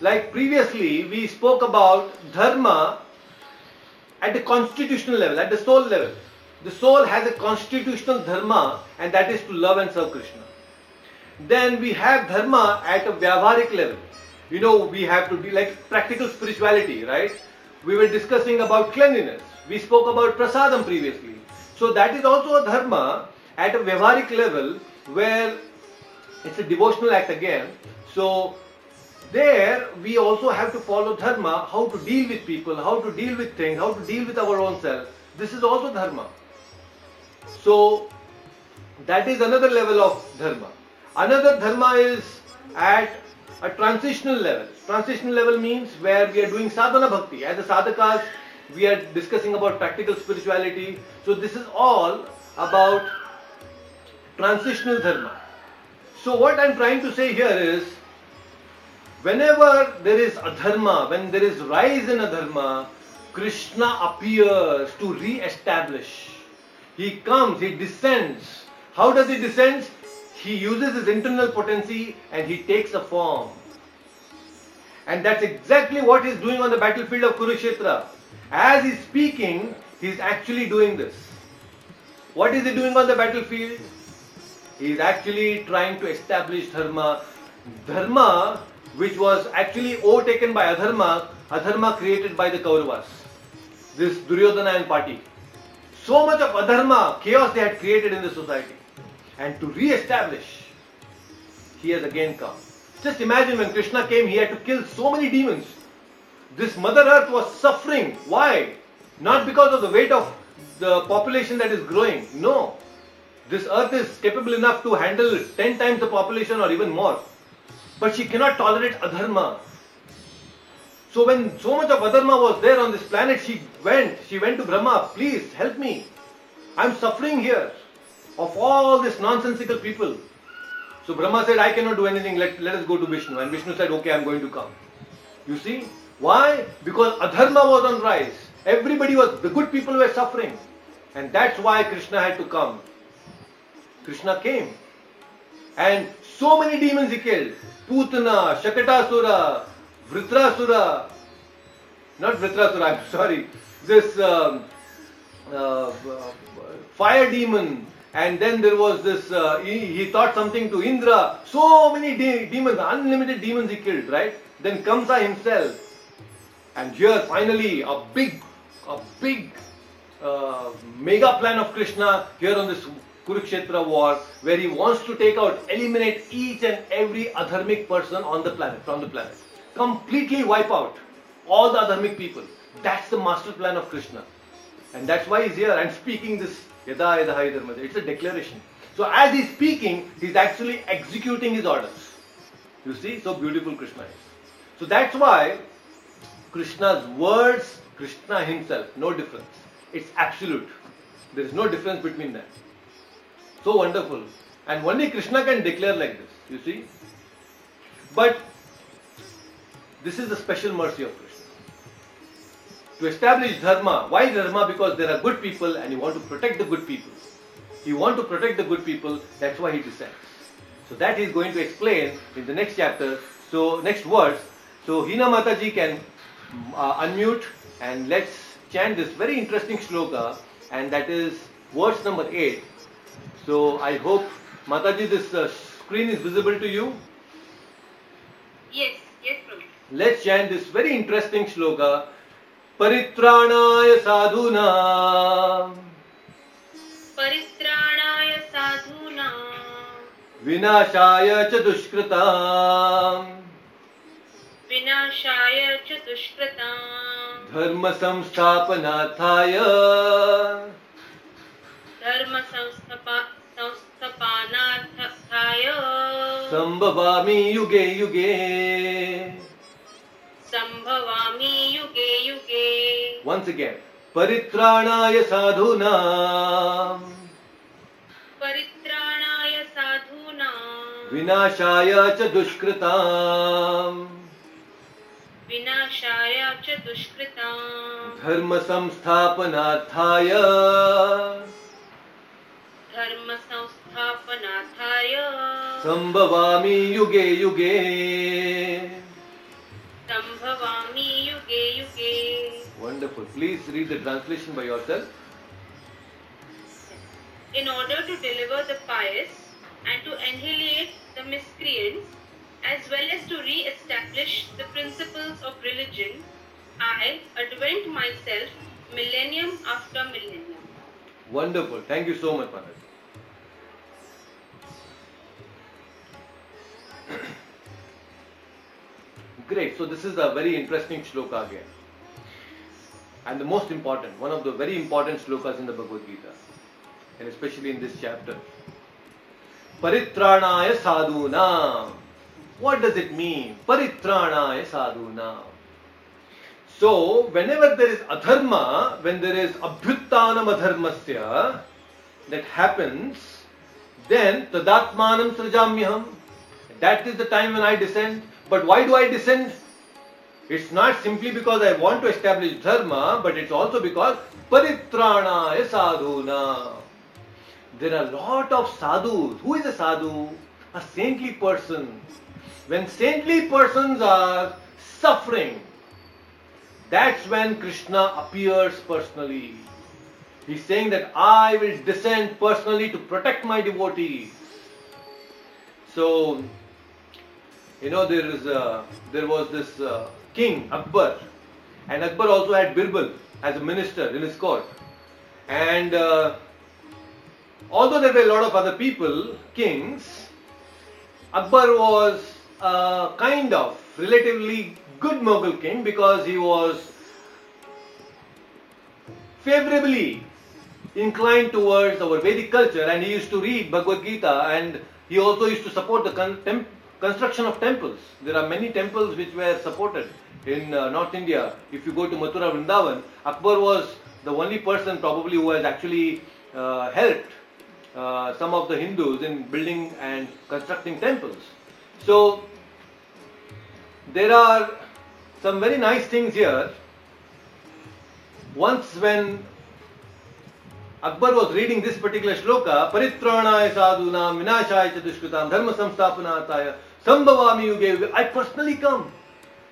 like previously we spoke about dharma at the constitutional level, at the soul level. The soul has a constitutional dharma, and that is to love and serve Krishna. Then we have dharma at a vyavaharic level. You know, we have to be like practical spirituality, right? We were discussing about cleanliness. We spoke about prasadam previously. So that is also a dharma at a vyavaharic level, where it's a devotional act again. So there we also have to follow dharma, how to deal with people, how to deal with things, how to deal with our own self. This is also dharma. So that is another level of dharma. Another dharma is at a transitional level. Transitional level means where we are doing sadhana bhakti. As a sadhakas, we are discussing about practical spirituality. So this is all about transitional dharma. So what I am trying to say here is, whenever there is adharma, when there is rise in adharma, Krishna appears to re-establish. He comes, he descends. How does he descend? He uses his internal potency and he takes a form. And that's exactly what he's doing on the battlefield of Kurukshetra. As he's speaking, he's actually doing this. What is he doing on the battlefield? He's actually trying to establish dharma. Dharma, which was actually overtaken by adharma, adharma created by the Kauravas, this Duryodhana and party. So much of adharma, chaos they had created in the society. And to re-establish, he has again come. Just imagine when Krishna came, he had to kill so many demons. This Mother Earth was suffering. Why? Not because of the weight of the population that is growing. No. This Earth is capable enough to handle 10 times the population or even more. But she cannot tolerate adharma. So when so much of adharma was there on this planet, she went to Brahma, please help me. I'm suffering here of all this nonsensical people. So Brahma said, I cannot do anything, let us go to Vishnu. And Vishnu said, okay, I'm going to come. You see? Why? Because adharma was on rise. The good people were suffering. And that's why Krishna had to come. Krishna came. And so many demons he killed. Putana, Shakatasura, Vritrasura. Not Vritrasura, I'm sorry. This fire demon. And then there was this, he taught something to Indra. So many demons, unlimited demons he killed, right? Then Kamsa himself. And here finally a big mega plan of Krishna here on this Kurukshetra war, where he wants to eliminate each and every adharmic person on the planet, from the planet. Completely wipe out all the adharmic people. That's the master plan of Krishna. And that's why he's here and speaking this Yada Yada Hai Dharma. It's a declaration. So as he's speaking, he's actually executing his orders. You see, so beautiful Krishna is. So that's why Krishna's words, Krishna himself, no difference. It's absolute. There is no difference between them. So wonderful. And only Krishna can declare like this, you see. But this is the special mercy of Krishna. To establish dharma. Why dharma? Because there are good people and you want to protect the good people. That's why he descends. So that he is going to explain in the next chapter. So next verse. So Hina Mataji can unmute and let's chant this very interesting shloka, and that is verse number 8. So I hope, Mataji, this screen is visible to you? Yes, Prabhu. Let's chant this very interesting shloka. Paritranaya sadhuna. Paritranaya Vinashaya cha dushkratam. Vinashaya cha dushkratam. Dharma samsthapanathaya. Dharma samsthapanathaya. Sambhavami yuge yuge. Sambhavami yuge yuge. Once again. Paritranaya sadhunam. Paritranaya sadhunam. Vinashaya cha dushkratam. Vinashaya cha dushkratam. Dharma samsthapanathaya. Dharma samsthapanathaya. Sambhavami yuge yuge. Sambhavami yuge yuge. Wonderful. Please read the translation by yourself. In order to deliver the pious and to annihilate the miscreants, as well as to re-establish the principles of religion, I advent myself millennium after millennium. Wonderful. Thank you so much, Pandavas. Great. So this is a very interesting shloka again. And the most important, one of the very important shlokas in the Bhagavad Gita, and especially in this chapter. Paritranaya sadhunam. What does it mean? Paritranaya sadhunam. So, whenever there is adharma, when there is abhyuttanam adharmasya, that happens, then tadatmanam srajamyaham. That is the time when I descend. But why do I descend? It's not simply because I want to establish dharma, but it's also because paritranaya sadhuna. There are a lot of sadhus. Who is a sadhu? A saintly person. When saintly persons are suffering, that's when Krishna appears personally. He's saying that I will descend personally to protect my devotees. So, you know, there was this King Akbar, and Akbar also had Birbal as a minister in his court, and although there were a lot of other people, kings, Akbar was a kind of relatively good Mughal king because he was favorably inclined towards our Vedic culture, and he used to read Bhagavad Gita, and he also used to support the construction of temples. There are many temples which were supported in North India. If you go to Mathura, Vrindavan, Akbar was the only person probably who has actually helped some of the Hindus in building and constructing temples. So, there are some very nice things here. Once when Akbar was reading this particular shloka, Paritranaya sadhunam, vinashaya cha dushkritam, dharma samsthapanataya, sambhavami yuge, I personally come.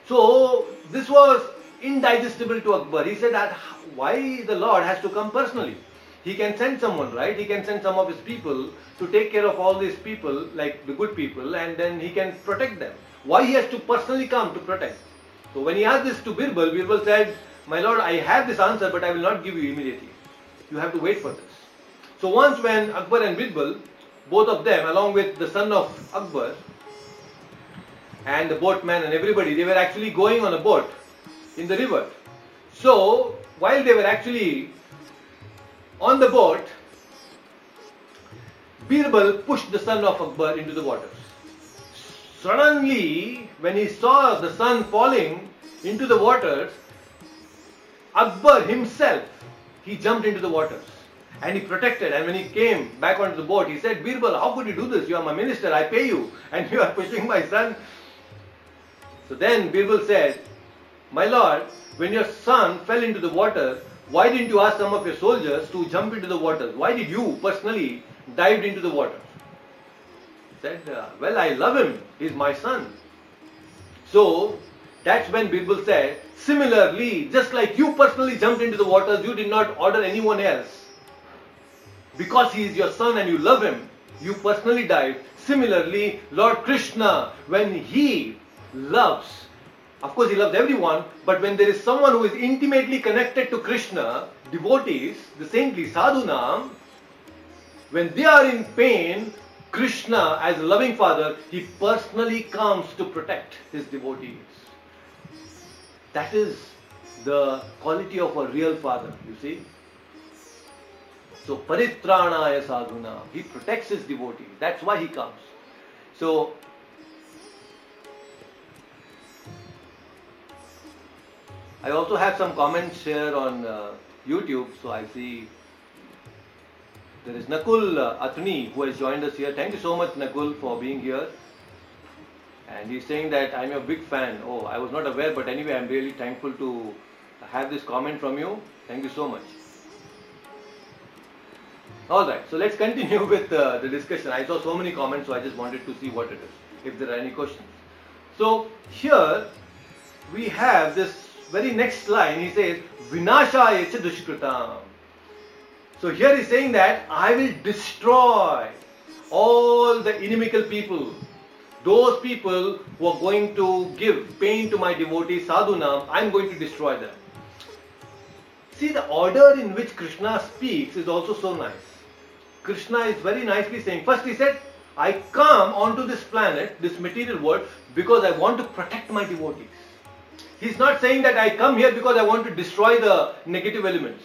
So, this was indigestible to Akbar. He said that why the Lord has to come personally? He can send someone, right? He can send some of his people to take care of all these people, like the good people, and then he can protect them. Why he has to personally come to protect? So, when he asked this to Birbal, Birbal said, my Lord, I have this answer, but I will not give you immediately. You have to wait for this. So once when Akbar and Birbal, both of them along with the son of Akbar and the boatman and everybody, they were actually going on a boat in the river. So while they were actually on the boat, Birbal pushed the son of Akbar into the waters. Suddenly, when he saw the son falling into the waters, Akbar himself, he jumped into the waters and he protected, and when he came back onto the boat, he said, Birbal, how could you do this? You are my minister, I pay you, and you are pushing my son. So then Birbal said, my Lord, when your son fell into the water, why didn't you ask some of your soldiers to jump into the water? Why did you personally dive into the water? He said, well, I love him, he is my son. So that's when Birbal said, similarly, just like you personally jumped into the waters, you did not order anyone else. Because he is your son and you love him, you personally died. Similarly, Lord Krishna, when he loves, of course he loves everyone, but when there is someone who is intimately connected to Krishna, devotees, the saintly sadhunam, when they are in pain, Krishna, as a loving father, he personally comes to protect his devotees. That is the quality of a real father, you see. So, paritranaya sadhuna, he protects his devotees. That's why he comes. So, I also have some comments here on YouTube, so I see there is Nakul Athni who has joined us here. Thank you so much, Nakul, for being here. And he's saying that I'm a big fan. Oh, I was not aware, but anyway, I'm really thankful to have this comment from you. Thank you so much. Alright, so let's continue with the discussion. I saw so many comments, so I just wanted to see what it is, if there are any questions. So, here we have this very next line. He says, Vinashaya cha dushkritam. So here he's saying that I will destroy all the inimical people, those people who are going to give pain to my devotees, sadhunam. I'm going to destroy them. See, the order in which Krishna speaks is also so nice. Krishna is very nicely saying, first he said, I come onto this planet, this material world, because I want to protect my devotees. He's not saying that I come here because I want to destroy the negative elements.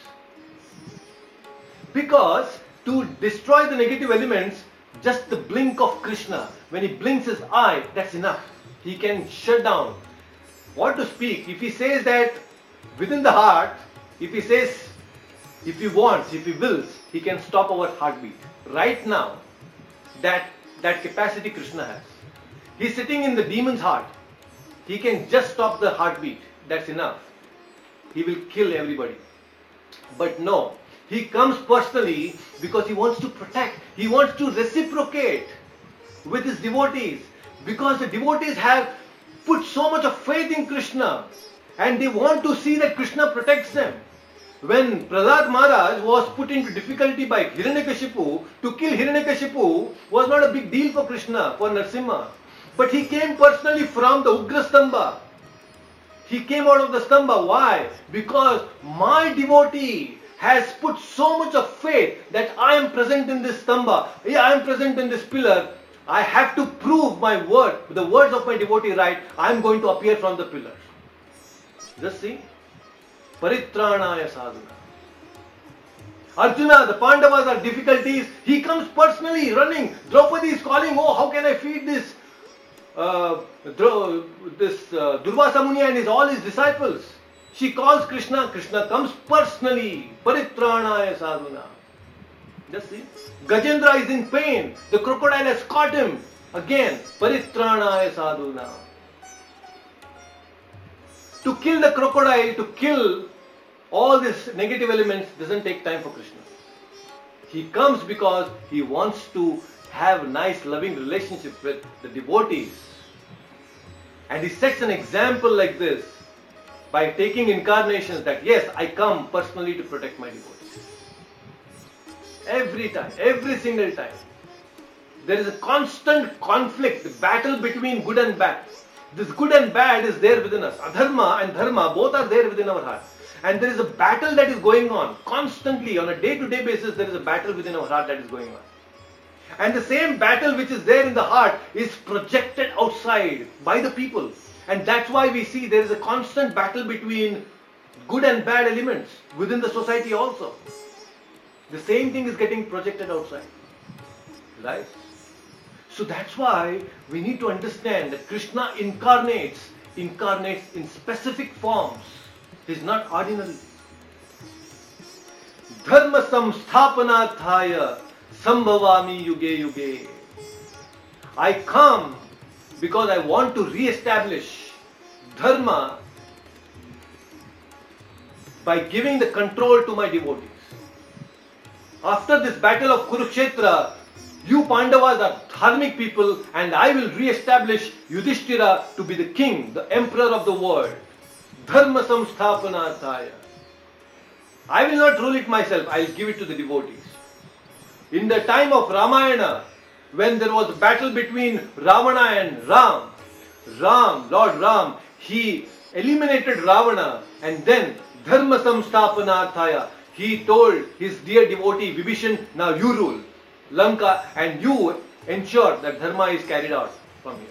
Because to destroy the negative elements, just the blink of Krishna, when he blinks his eye, that's enough. He can shut down. What to speak? If he says that within the heart, if he says, if he wants, if he wills, he can stop our heartbeat. Right now, that capacity Krishna has. He's sitting in the demon's heart. He can just stop the heartbeat. That's enough. He will kill everybody. But no, he comes personally because he wants to protect. He wants to reciprocate with his devotees. Because the devotees have put so much of faith in Krishna. And they want to see that Krishna protects them. When Prahlad Maharaj was put into difficulty by Hiranyakashipu, to kill Hiranyakashipu was not a big deal for Krishna, for Narasimha. But he came personally from the Ugra Stamba. He came out of the Stamba. Why? Because my devotee has put so much of faith that I am present in this Stamba. I am present in this pillar. I have to prove my word, the words of my devotee right. I am going to appear from the pillar. Just see. Paritranaya sadhuna. Arjuna, the Pandavas are difficulties. He comes personally running. Draupadi is calling, oh, how can I feed this? Durvasa Muni and all his disciples. She calls Krishna. Krishna comes personally. Paritranaya sadhuna. Just see. Gajendra is in pain. The crocodile has caught him. Again, paritranaya sadhuna. To kill the crocodile, to kill all these negative elements doesn't take time for Krishna. He comes because he wants to have a nice loving relationship with the devotees. And he sets an example like this by taking incarnations that yes, I come personally to protect my devotees. Every time, every single time. There is a constant conflict, the battle between good and bad. This good and bad is there within us. Adharma and dharma both are there within our heart. And there is a battle that is going on constantly. On a day-to-day basis, there is a battle within our heart that is going on. And the same battle which is there in the heart is projected outside by the people. And that's why we see there is a constant battle between good and bad elements within the society also. The same thing is getting projected outside. Right? So that's why we need to understand that Krishna incarnates in specific forms. He's not ordinary. Dharma samsthapanarthaya Sambhavami yuge yuge. I come because I want to re-establish dharma by giving the control to my devotees. After this battle of Kurukshetra, you Pandavas are dharmic people and I will re-establish Yudhishthira to be the king, the emperor of the world. Dharma samsthapanarthaya. I will not rule it myself, I will give it to the devotees. In the time of Ramayana, when there was a battle between Ravana and Ram, Lord Ram, he eliminated Ravana and then Dharma samsthapanarthaya, he told his dear devotee Vibhishan, now you rule Lanka and you ensure that dharma is carried out from here.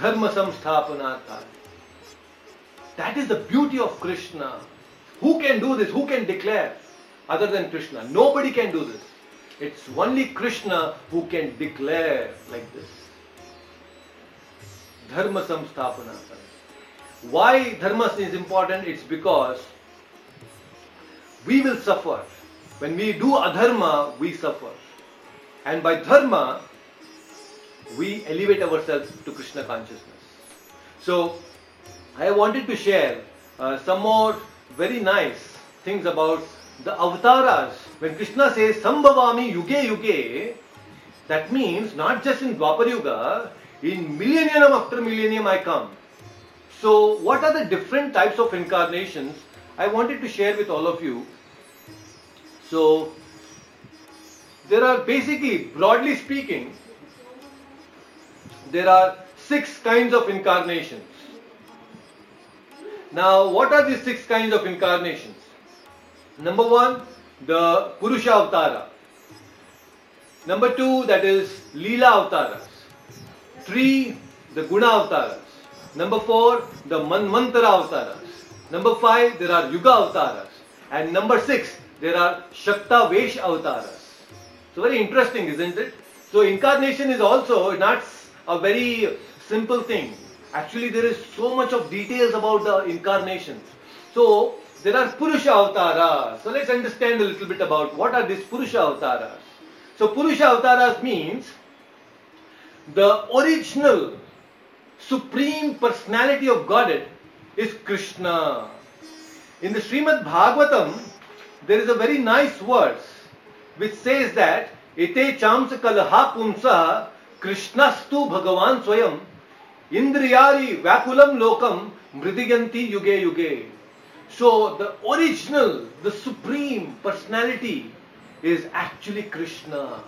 Dharma samsthapanatha. That is the beauty of Krishna. Who can do this? Who can declare other than Krishna? Nobody can do this. It's only Krishna who can declare like this. Dharma samsthapanatha. Why dharma is important? It's because we will suffer. When we do adharma, we suffer. And by dharma, we elevate ourselves to Krishna consciousness. So, I wanted to share some more very nice things about the avataras. When Krishna says, Sambhavami yuge yuge, that means not just in Dwapar Yuga, in millennium after millennium I come. So, what are the different types of incarnations? I wanted to share with all of you. So, there are basically, broadly speaking, there are 6 kinds of incarnations. Now, what are these 6 kinds of incarnations? Number 1, the Purusha Avatara. Number 2, that is Leela Avataras. 3, the Guna Avataras. Number 4, the Manvantara Avataras. Number 5, there are Yuga Avataras. And number 6, there are Shakta Vesh Avataras. So very interesting, isn't it? So incarnation is also not a very simple thing. Actually, there is so much of details about the incarnations. So there are Purusha Avataras. So let's understand a little bit about what are these Purusha Avataras. So Purusha Avataras means the original Supreme Personality of Godhead is Krishna. In the Srimad Bhagavatam, there is a very nice verse which says that Ete chamsa kalaha pumsaha Krishnastu Bhagavan Swayam Indriyari Vakulam Lokam Mridyanti Yuge Yuge. So the original, the Supreme Personality is actually Krishna.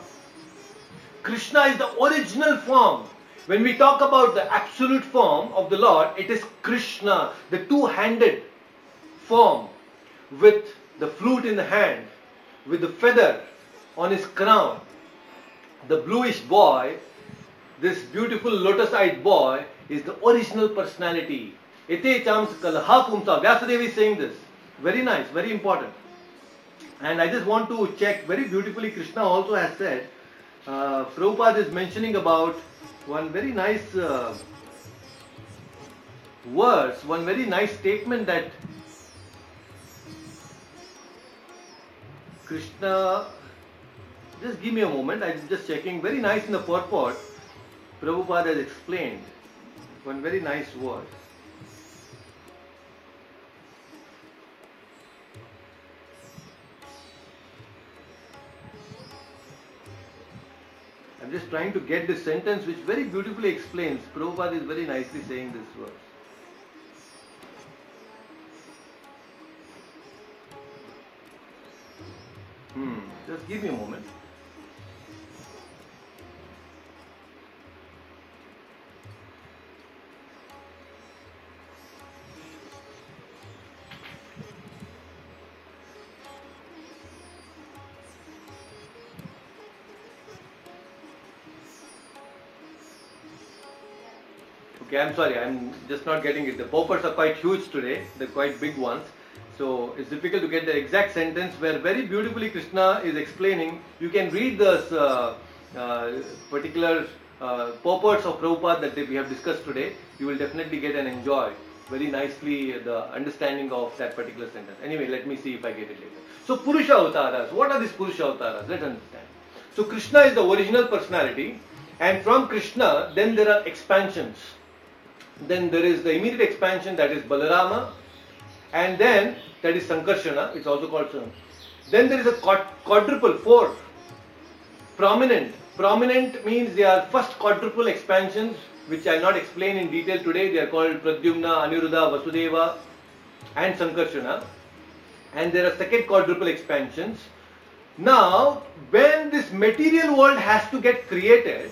Krishna is the original form. When we talk about the absolute form of the Lord, it is Krishna, the two-handed form with the flute in the hand, with the feather on his crown, the bluish boy, this beautiful lotus-eyed boy is the original personality. Ete chams kalaha pumsa. Vyasadeva is saying this. Very nice, very important. And I just want to check, very beautifully Krishna also has said, Prabhupada is mentioning about one very nice verse, one very nice statement that Krishna, just give me a moment, I'm just checking, very nice in the purport, Prabhupada has explained one very nice verse. I'm just trying to get this sentence which very beautifully explains. Prabhupada is very nicely saying this verse. Just give me a moment. Okay, I'm sorry, I'm just not getting it. The purports are quite huge today, they're quite big ones. So it's difficult to get the exact sentence where very beautifully Krishna is explaining. You can read this particular purports of Prabhupada that we have discussed today. You will definitely get and enjoy very nicely the understanding of that particular sentence. Anyway, let me see if I get it later. So Purusha Avataras, what are these Purusha Avataras? Let's understand. So Krishna is the original personality, and from Krishna then there are expansions. Then there is the immediate expansion, that is Balarama, and then that is Sankarshana, it's also called Sankarshana. Then there is a quadruple, four, prominent. Prominent means they are first quadruple expansions, which I will not explain in detail today. They are called Pradyumna, Aniruddha, Vasudeva and Sankarshana. And there are second quadruple expansions. Now, when this material world has to get created,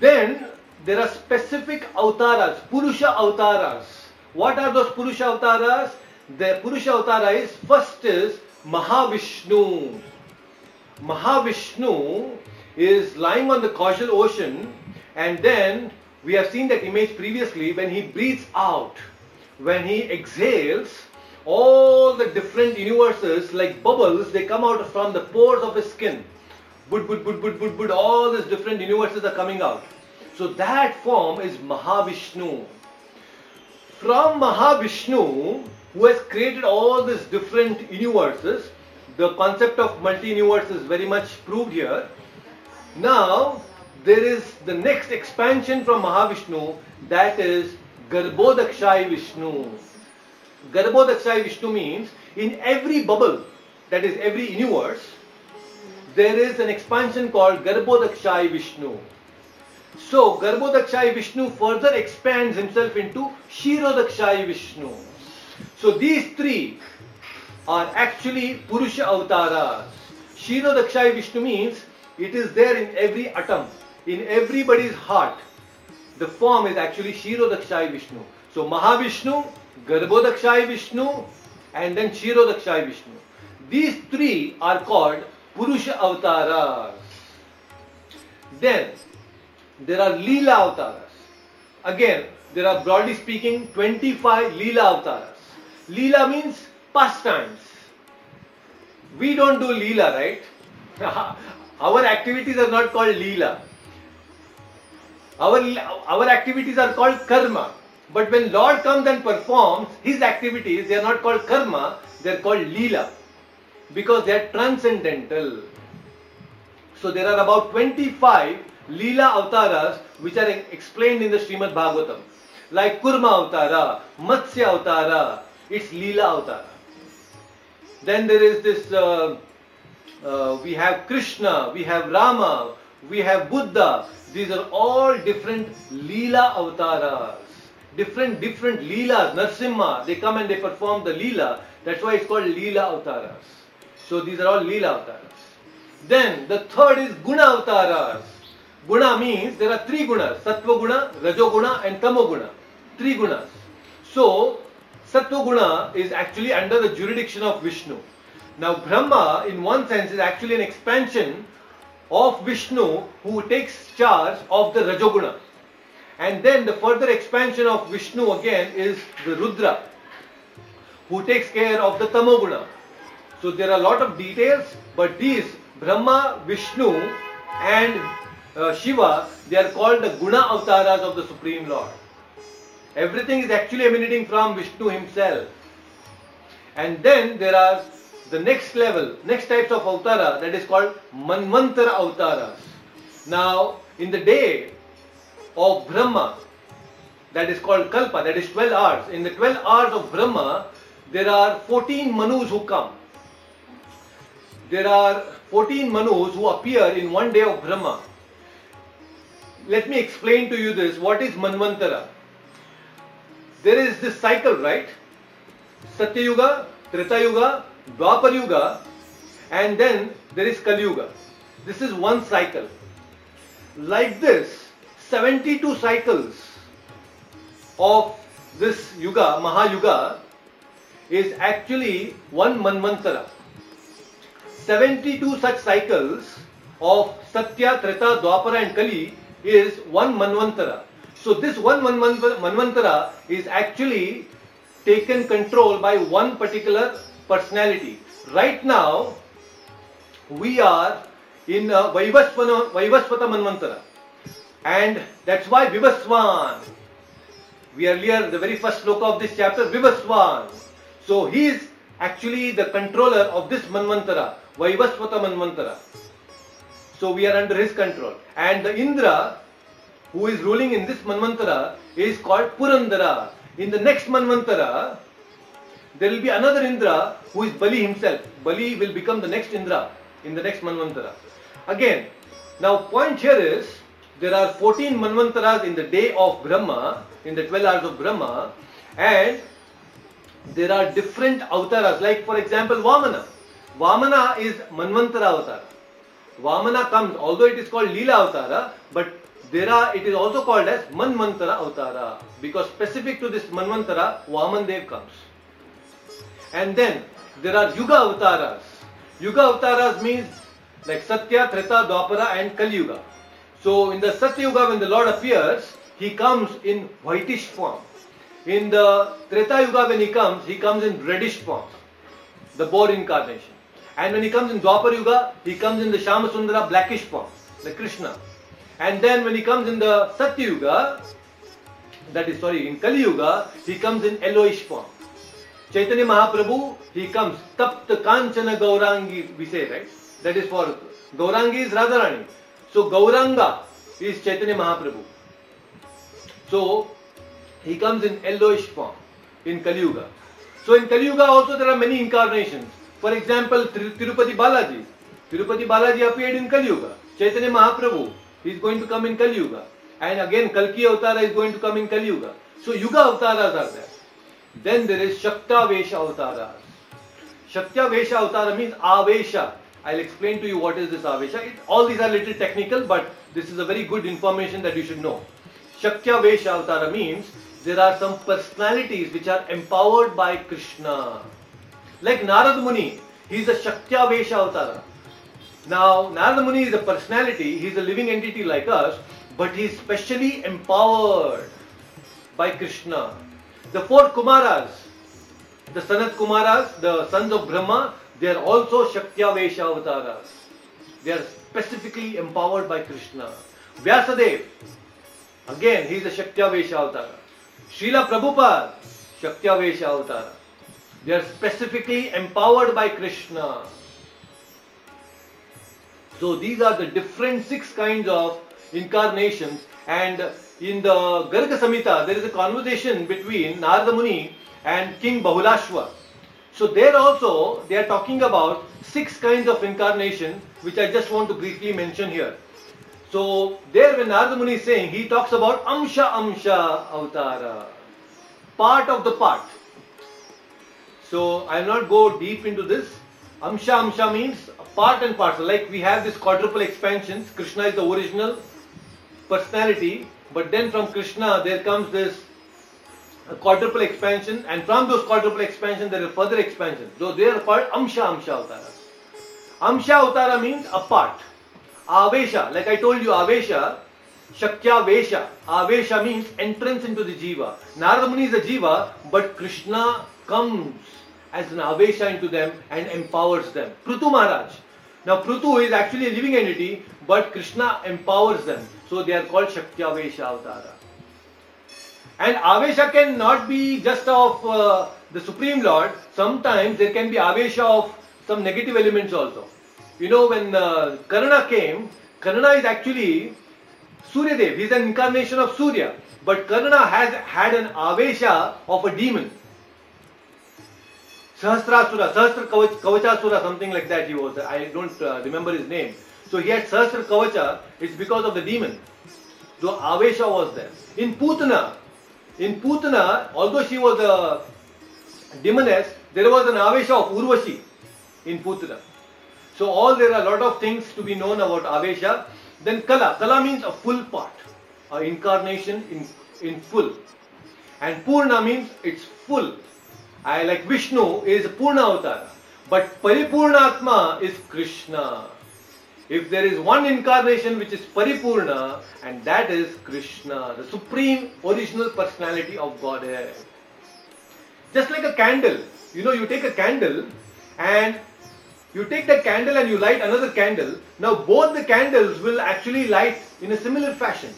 then there are specific avataras, Purusha avataras. What are those Purusha avataras? The Purusha avatara is, first is Mahavishnu. Mahavishnu is lying on the causal ocean, and then we have seen that image previously. When he breathes out, when he exhales, all the different universes like bubbles, they come out from the pores of his skin. Bud, all these different universes are coming out. So that form is Mahavishnu. From Mahavishnu, who has created all these different universes, the concept of multi-universe is very much proved here. Now, there is the next expansion from Mahavishnu, that is Garbhodakshaya Vishnu. Garbhodakshaya Vishnu means in every bubble, that is every universe, there is an expansion called Garbhodakshaya Vishnu. So, Garbhodakshaya Vishnu further expands himself into Shirodakshaya Vishnu. So, these three are actually Purusha Avatars. Shirodakshaya Vishnu means it is there in every atom, in everybody's heart. The form is actually Shirodakshaya Vishnu. So, Mahavishnu, Garbhodakshaya Vishnu, and then Shirodakshaya Vishnu. These three are called Purusha Avatars. Then, there are Leela Avatars. Again, there are, broadly speaking, 25 Leela Avatars. Leela means pastimes. We don't do Leela, right? Our activities are not called Leela. Our activities are called Karma. But when Lord comes and performs His activities, they are not called Karma, they are called Leela. Because they are transcendental. So there are about 25 Leela Avataras which are explained in the Srimad Bhagavatam. Like Kurma Avatara, Matsya Avatara, it's Leela Avatara. Then there is this, we have Krishna, we have Rama, we have Buddha. These are all different Leela Avataras. Different Leelas, Narsimha, they come and they perform the Leela. That's why it's called Leela Avataras. So these are all Leela Avataras. Then the third is Guna Avataras. Guna means there are three gunas, Sattva Guna, Rajo Guna and Tamo Guna. Three gunas. So Sattva Guna is actually under the jurisdiction of Vishnu. Now Brahma in one sense is actually an expansion of Vishnu who takes charge of the Rajo Guna. And then the further expansion of Vishnu again is the Rudra who takes care of the Tamo Guna. So there are a lot of details, but these Brahma, Vishnu and Shiva, they are called the Guna Avataras of the Supreme Lord. Everything is actually emanating from Vishnu himself. And then there are the next level, next types of Avatara, that is called Manvantara Avataras. Now, in the day of Brahma, that is called Kalpa, that is 12 hours. In the 12 hours of Brahma, there are 14 Manus who come. There are 14 Manus who appear in one day of Brahma. Let me explain to you this. What is Manvantara? There is this cycle, right? Satya Yuga, Treta Yuga, Dwapar Yuga, and then there is Kali Yuga. This is one cycle. Like this, 72 cycles of this Yuga, Mahayuga, is actually one Manvantara. 72 such cycles of Satya, Treta, Dwapara and Kali is one Manvantara. So this one Manvantara is actually taken control by one particular personality. Right now, we are in Vaivasvata Manvantara. And that's why Vivaswan. We earlier, the very first sloka of this chapter, Vivaswan. So he is actually the controller of this Manvantara, Vaivasvata Manvantara. So we are under his control. And the Indra, who is ruling in this Manvantara, is called Purandara. In the next Manvantara, there will be another Indra who is Bali himself. Bali will become the next Indra in the next Manvantara. Again, now point here is, there are 14 Manvantaras in the day of Brahma, in the 12 hours of Brahma, and there are different Avataras, like for example Vamana. Vamana is Manvantara Avatara. Vamana comes, although it is called Leela Avatara, but it is also called as Manvantara Avatara, because specific to this Manvantara, Vamandev comes. And then there are Yuga Avataras. Yuga Avataras means like Satya, Treta, Dwapara and Kali Yuga. So in the Satya Yuga, when the Lord appears, he comes in whitish form. In the Treta Yuga, when he comes in reddish form, the boar incarnation. And when he comes in Dwapar Yuga, he comes in the Shamasundara blackish form, the Krishna. And then when he comes in the Satya Yuga, that is, sorry, in Kali Yuga, he comes in yellowish form. Chaitanya Mahaprabhu, he comes Tapta Kanchana Gaurangi, we say, right? That is for, Gaurangi is Radharani. So Gauranga is Chaitanya Mahaprabhu. So he comes in yellowish form in Kali Yuga. So in Kali Yuga also there are many incarnations. For example, Tirupati Balaji. Tirupati Balaji appeared in Kali Yuga. Chaitanya Mahaprabhu, he is going to come in Kali Yuga. And again, Kalki Avatara is going to come in Kali Yuga. So, Yuga Avataras are there. Then there is Shakta Vesha Avatara. Shakta Vesha Avatara means Avesha. I'll explain to you what is this Avesha. All these are a little technical, but this is a very good information that you should know. Shakta Vesha Avatara means there are some personalities which are empowered by Krishna. Like Narad Muni, he is a Shakta Vesha Avatara. Now, Narad Muni is a personality, he is a living entity like us, but he is specially empowered by Krishna. The four Kumaras, the Sanat Kumaras, the sons of Brahma, they are also Shakya Vesha Avataras. They are specifically empowered by Krishna. Vyasadeva, again he is a Shakya Vesha Avatara. Srila Prabhupada, Shakya Vesha Avatara. They are specifically empowered by Krishna. So these are the different six kinds of incarnations, and in the Garga Samhita there is a conversation between Narada Muni and King Bahulashwa. So there also they are talking about six kinds of incarnation, which I just want to briefly mention here. So there when Narada Muni is saying, he talks about Amsha Amsha Avatara, part of the part. So I will not go deep into this. Amsha Amsha means part and parcel, like we have this quadruple expansions. Krishna is the original personality, but then from Krishna there comes this quadruple expansion, and from those quadruple expansions there are further expansions. So they are called Amsha Amsha Avatara. Amsha Avatara means a part. Avesha, like I told you, Avesha, Shakya Vesha. Avesha means entrance into the Jiva. Narada Muni is a Jiva, but Krishna comes as an Avesha into them and empowers them. Prutu Maharaj. Now Prutu is actually a living entity, but Krishna empowers them. So they are called Shakya Vesha Avatara. And Avesha cannot be just of the Supreme Lord. Sometimes there can be Avesha of some negative elements also. You know, when Karana came, Karana is actually Surya Dev. He is an incarnation of Surya. But Karana has had an Avesha of a demon. Sahasrasura, Sahasra Kavachasura, something like that he was. I don't remember his name. So he had Sahasra Kavacha. It's because of the demon. So Avesha was there. In Putana, although she was a demoness, there was an Avesha of Urvashi in Putana. So there are a lot of things to be known about Avesha. Then Kala. Kala means a full part, an incarnation in full. And Purna means it's full. Like Vishnu is Purna Avatara, but Paripurnatma is Krishna. If there is one incarnation which is Paripurna, and that is Krishna, the Supreme Original Personality of Godhead. Just like a candle, you take a candle and you take that candle and you light another candle. Now both the candles will actually light in a similar fashion.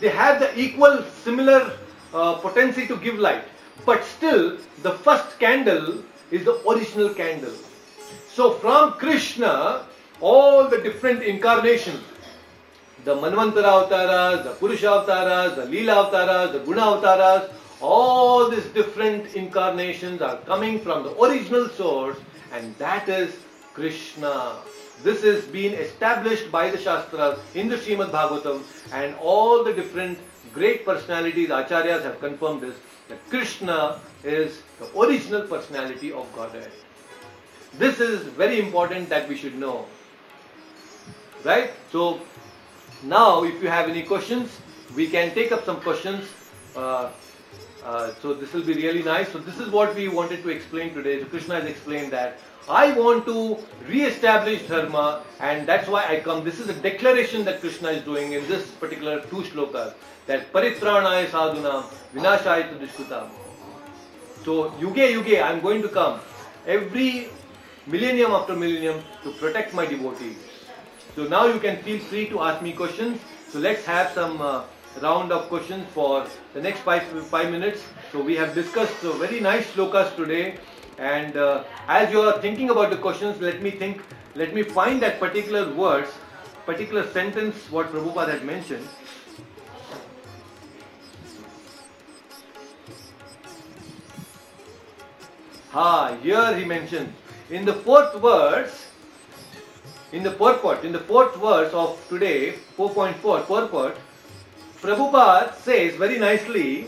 They have the equal similar potency to give light. But still, the first candle is the original candle. So from Krishna, all the different incarnations, the Manvantara Avataras, the Purusha Avataras, the Leela Avataras, the Guna Avataras, all these different incarnations are coming from the original source, and that is Krishna. This has been established by the Shastras in the Srimad Bhagavatam, and all the different great personalities, Acharyas, have confirmed this, that Krishna is the original personality of Godhead. This is very important that we should know. Right? So, now if you have any questions, we can take up some questions So this will be really nice. So this is what we wanted to explain today. So Krishna has explained that I want to re-establish dharma, and that's why I come. This is a declaration that Krishna is doing in this particular two shlokas, that paritranaya sadhunam vinashaya tudishkutam. So yuge I am going to come every millennium after millennium to protect my devotees. So now you can feel free to ask me questions. So let's have some round of questions for the next five minutes. So we have discussed very nice shlokas today, and as you are thinking about the questions, let me find that particular words, particular sentence what Prabhupada had mentioned. Here he mentioned in the fourth verse, in the purport, in the fourth verse of today, 4.4 purport, Prabhupada says very nicely,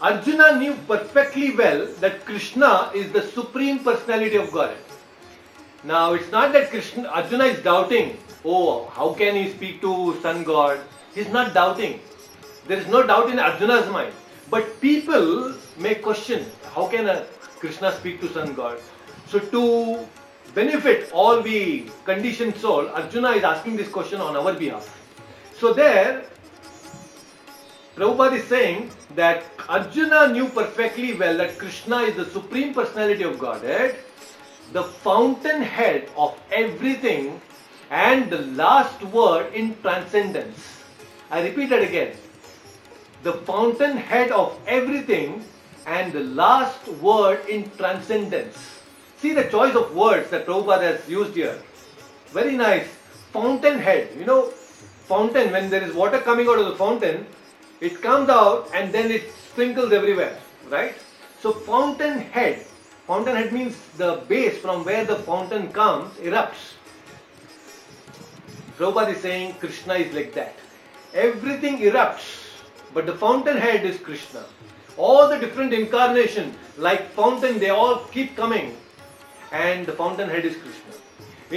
Arjuna knew perfectly well that Krishna is the Supreme Personality of Godhead. Now it's not that Arjuna is doubting, oh, how can he speak to Sun God? He's not doubting. There is no doubt in Arjuna's mind. But people may question, how can Krishna speak to Sun God? So to benefit all the conditioned soul, Arjuna is asking this question on our behalf. So there, Prabhupada is saying that Arjuna knew perfectly well that Krishna is the Supreme Personality of Godhead, the fountainhead of everything, and the last word in transcendence. I repeat that again. The fountainhead of everything and the last word in transcendence. See the choice of words that Prabhupada has used here. Very nice. Fountainhead. You know, fountain, when there is water coming out of the fountain, it comes out and then it sprinkles everywhere, right? So fountainhead. Fountainhead means the base from where the fountain comes, erupts. Prabhupada is saying Krishna is like that. Everything erupts, but the fountainhead is Krishna. All the different incarnations, like fountain, they all keep coming. And the fountainhead is Krishna.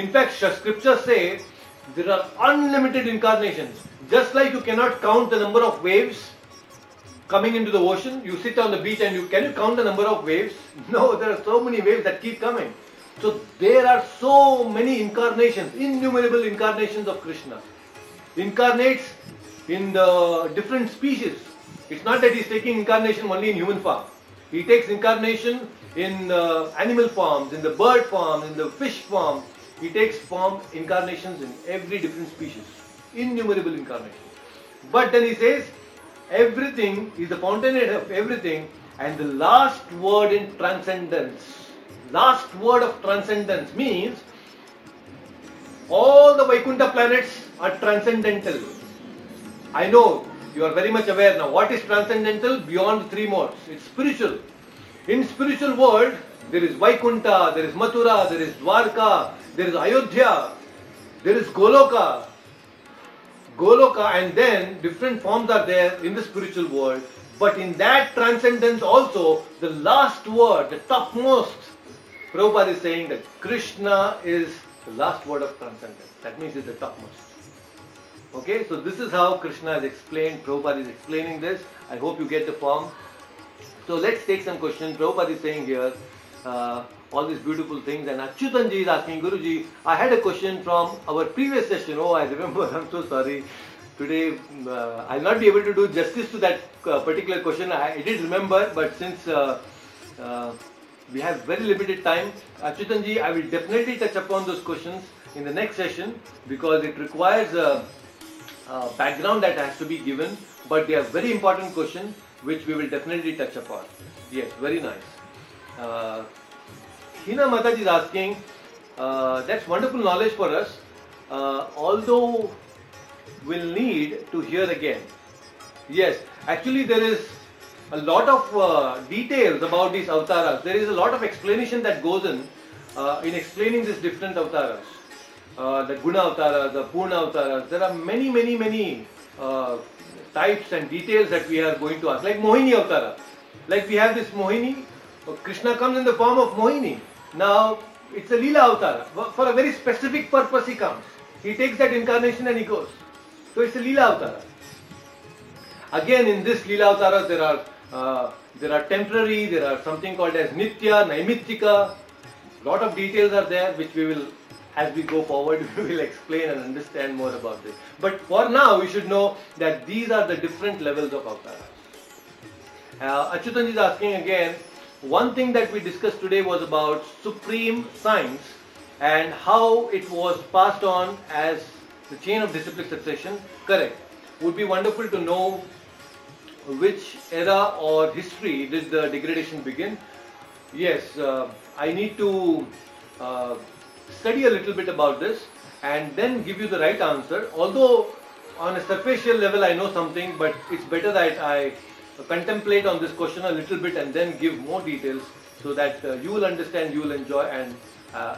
In fact, scriptures say there are unlimited incarnations. Just like you cannot count the number of waves coming into the ocean. You sit on the beach and can you count the number of waves? No, there are so many waves that keep coming. So there are so many incarnations, innumerable incarnations of Krishna. Incarnates in the different species. It's not that he's taking incarnation only in human form. He takes incarnation in animal forms, in the bird form, in the fish form. He takes incarnations in every different species, innumerable incarnations. But then he says, everything is the fountainhead of everything, and the last word in transcendence. Last word of transcendence means all the Vaikuntha planets are transcendental. I know you are very much aware now. What is transcendental? Beyond three modes. It's spiritual. In spiritual world, there is Vaikuntha, there is Mathura, there is Dwarka, there is Ayodhya, there is Goloka. Goloka, and then different forms are there in the spiritual world. But in that transcendence also, the last word, the topmost, Prabhupada is saying that Krishna is the last word of transcendence. That means it's the topmost. Okay, so this is how Krishna has explained, Prabhupada is explaining this. I hope you get the form. So let's take some questions. Prabhupada is saying here all these beautiful things, and Achyutanji is asking, Guruji, I had a question from our previous session. Oh, I remember. I'm so sorry. Today I'll not be able to do justice to that particular question. I did remember, but since we have very limited time, Achyutanji, I will definitely touch upon those questions in the next session, because it requires a background that has to be given, but they are very important questions, which we will definitely touch upon. Yes, very nice. Hina Mataji is asking, that's wonderful knowledge for us, although we'll need to hear again. Yes, actually there is a lot of details about these avtaras. There is a lot of explanation that goes in explaining these different avtaras. The Guna avtaras, the Purna avtaras, there are many types and details that we are going to ask. Like Mohini Avtara. Like we have this Mohini. Krishna comes in the form of Mohini. Now, it's a Leela Avtara. For a very specific purpose he comes. He takes that incarnation and he goes. So it's a Leela Avtara. Again, in this Leela Avataras, there are temporary, there are something called as Nitya, Naimitrika. Lot of details are there which we will, as we go forward, we will explain and understand more about this. But for now, we should know that these are the different levels of Avataras. Achyutanji is asking again, one thing that we discussed today was about supreme science and how it was passed on as the chain of disciplic succession. Correct. Would be wonderful to know which era or history did the degradation begin. Yes, I need to study a little bit about this and then give you the right answer. Although on a superficial level I know something, but it's better that I contemplate on this question a little bit and then give more details so that you will understand, you will enjoy, and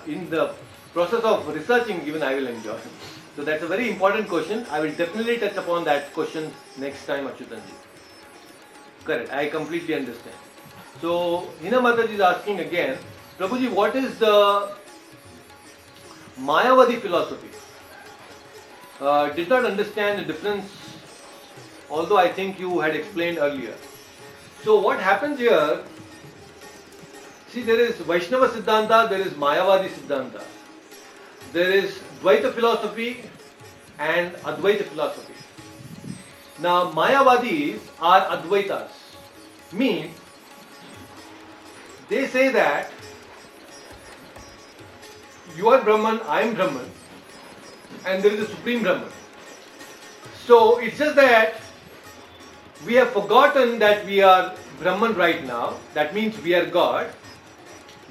in the process of researching even I will enjoy. So that's a very important question. I will definitely touch upon that question next time, Achyutanji. Correct, I completely understand. So, Hina Mataji is asking again, Prabhuji, what is the Mayavadi philosophy? Did not understand the difference, although I think you had explained earlier. So what happens here, see, there is Vaishnava Siddhanta, there is Mayavadi Siddhanta. There is Dvaita philosophy and Advaita philosophy. Now, Mayavadis are Advaitas, means they say that you are Brahman, I am Brahman, and there is a Supreme Brahman. So it's just that we have forgotten that we are Brahman right now, that means we are God,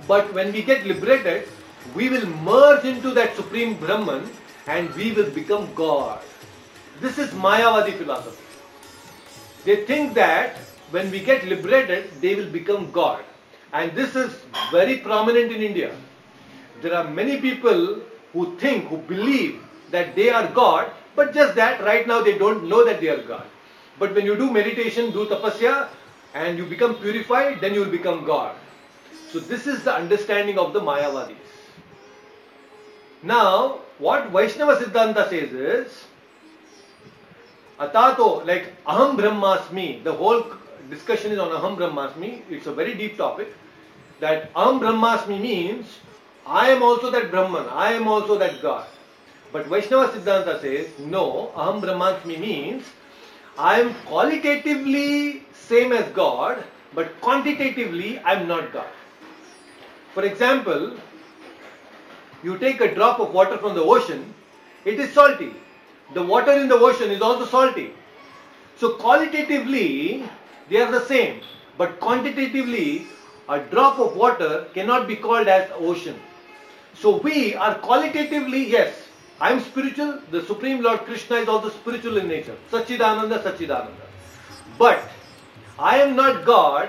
but when we get liberated, we will merge into that Supreme Brahman and we will become God. This is Mayavadi philosophy. They think that when we get liberated, they will become God. And this is very prominent in India. There are many people who think, who believe that they are God, but just that right now they don't know that they are God. But when you do meditation, do tapasya, and you become purified, then you will become God. So this is the understanding of the Mayavadis. Now, what Vaishnava Siddhanta says is, Atato, like Aham Brahmasmi, the whole discussion is on Aham Brahmasmi, it's a very deep topic, that Aham Brahmasmi means, I am also that Brahman, I am also that God. But Vaishnava Siddhanta says, no, Aham Brahmasmi means, I am qualitatively same as God, but quantitatively I am not God. For example, you take a drop of water from the ocean, it is salty. The water in the ocean is also salty. So qualitatively, they are the same. But quantitatively, a drop of water cannot be called as ocean. So we are qualitatively, yes, I am spiritual. The Supreme Lord Krishna is also spiritual in nature. Satchidananda, Satchidananda. But I am not God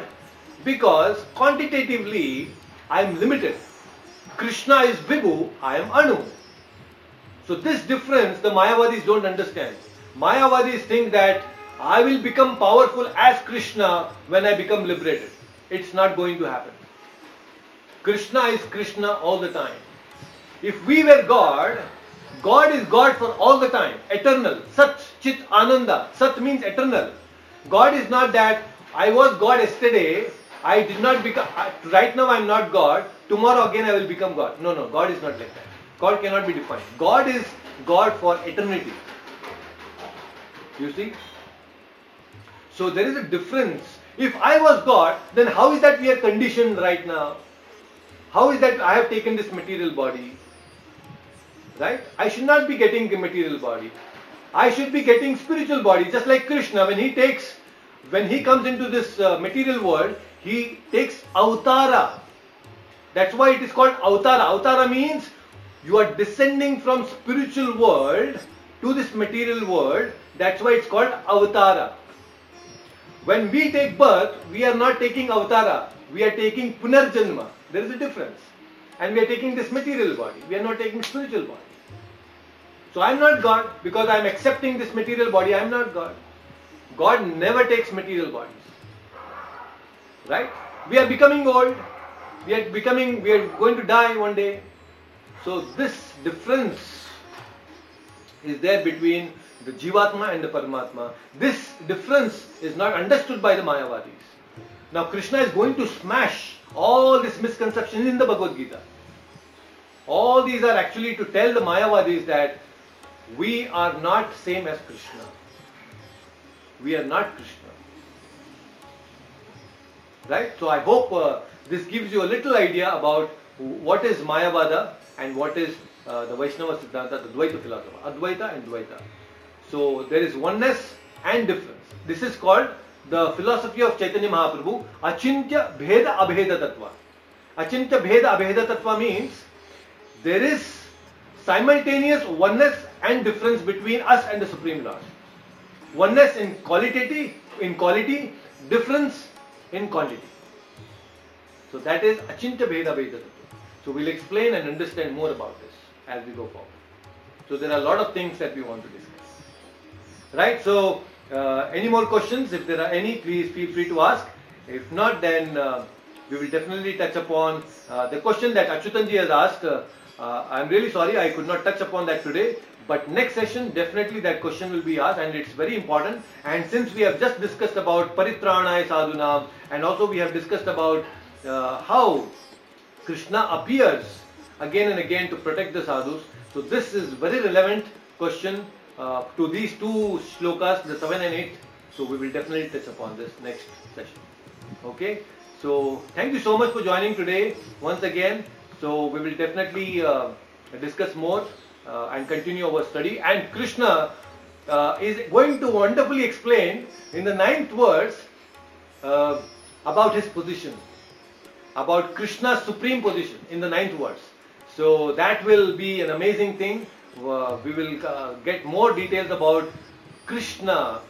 because quantitatively, I am limited. Krishna is Vibhu, I am Anu. So this difference the Mayavadis don't understand. Mayavadis think that I will become powerful as Krishna when I become liberated. It's not going to happen. Krishna is Krishna all the time. If we were God, God is God for all the time, eternal. Sat, Chit, Ananda. Sat means eternal. God is not that I was God yesterday, I did not become, right now I am not God, tomorrow again I will become God. No, God is not like that. God cannot be defined. God is God for eternity. You see? So there is a difference. If I was God, then how is that we are conditioned right now? How is that I have taken this material body? Right? I should not be getting a material body. I should be getting spiritual body, just like Krishna. When he comes into this material world, he takes avatara. That's why it is called avatara. Avatara means you are descending from spiritual world to this material world. That's why it's called avatara. When we take birth, we are not taking avatara. We are taking punarjanma. There is a difference. And we are taking this material body. We are not taking spiritual body. So I am not God because I am accepting this material body. I am not God. God never takes material bodies. Right? We are becoming old. We are going to die one day. So this difference is there between the Jivatma and the Paramatma. This difference is not understood by the Mayavadis. Now Krishna is going to smash all these misconceptions in the Bhagavad Gita. All these are actually to tell the Mayavadis that we are not same as Krishna. We are not Krishna. Right? So I hope this gives you a little idea about what is Mayavada and what is the Vaishnava Siddhanta, the Dvaita philosophy, Advaita and Dvaita. So there is oneness and difference. This is called the philosophy of Chaitanya Mahaprabhu, Achintya Bheda Abheda Tattva. Achintya Bheda Abheda Tattva means there is simultaneous oneness and difference between us and the Supreme Lord. Oneness in quality, difference in quantity. So that is Achintya Bheda Abheda Tattva. So we'll explain and understand more about this as we go forward. So there are a lot of things that we want to discuss. Right, so any more questions? If there are any, please feel free to ask. If not, then we will definitely touch upon the question that Achyutanji has asked. I'm really sorry I could not touch upon that today, but next session definitely that question will be asked, and it's very important. And since we have just discussed about Paritranaya Sadhunam, and also we have discussed about how Krishna appears again and again to protect the sadhus, so this is very relevant question to these two shlokas, the 7 and 8, so we will definitely touch upon this next session. Okay, so thank you so much for joining today once again. So we will definitely discuss more and continue our study, and Krishna is going to wonderfully explain in the 9th verse about his position, about Krishna's supreme position in the 9th verse. So that will be an amazing thing. We will get more details about Krishna's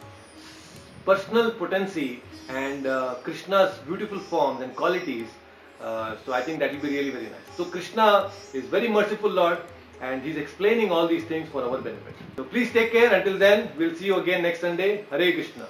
personal potency and Krishna's beautiful forms and qualities. So I think that will be really very nice. So Krishna is very merciful Lord, and He's explaining all these things for our benefit. So please take care. Until then, we'll see you again next Sunday. Hare Krishna.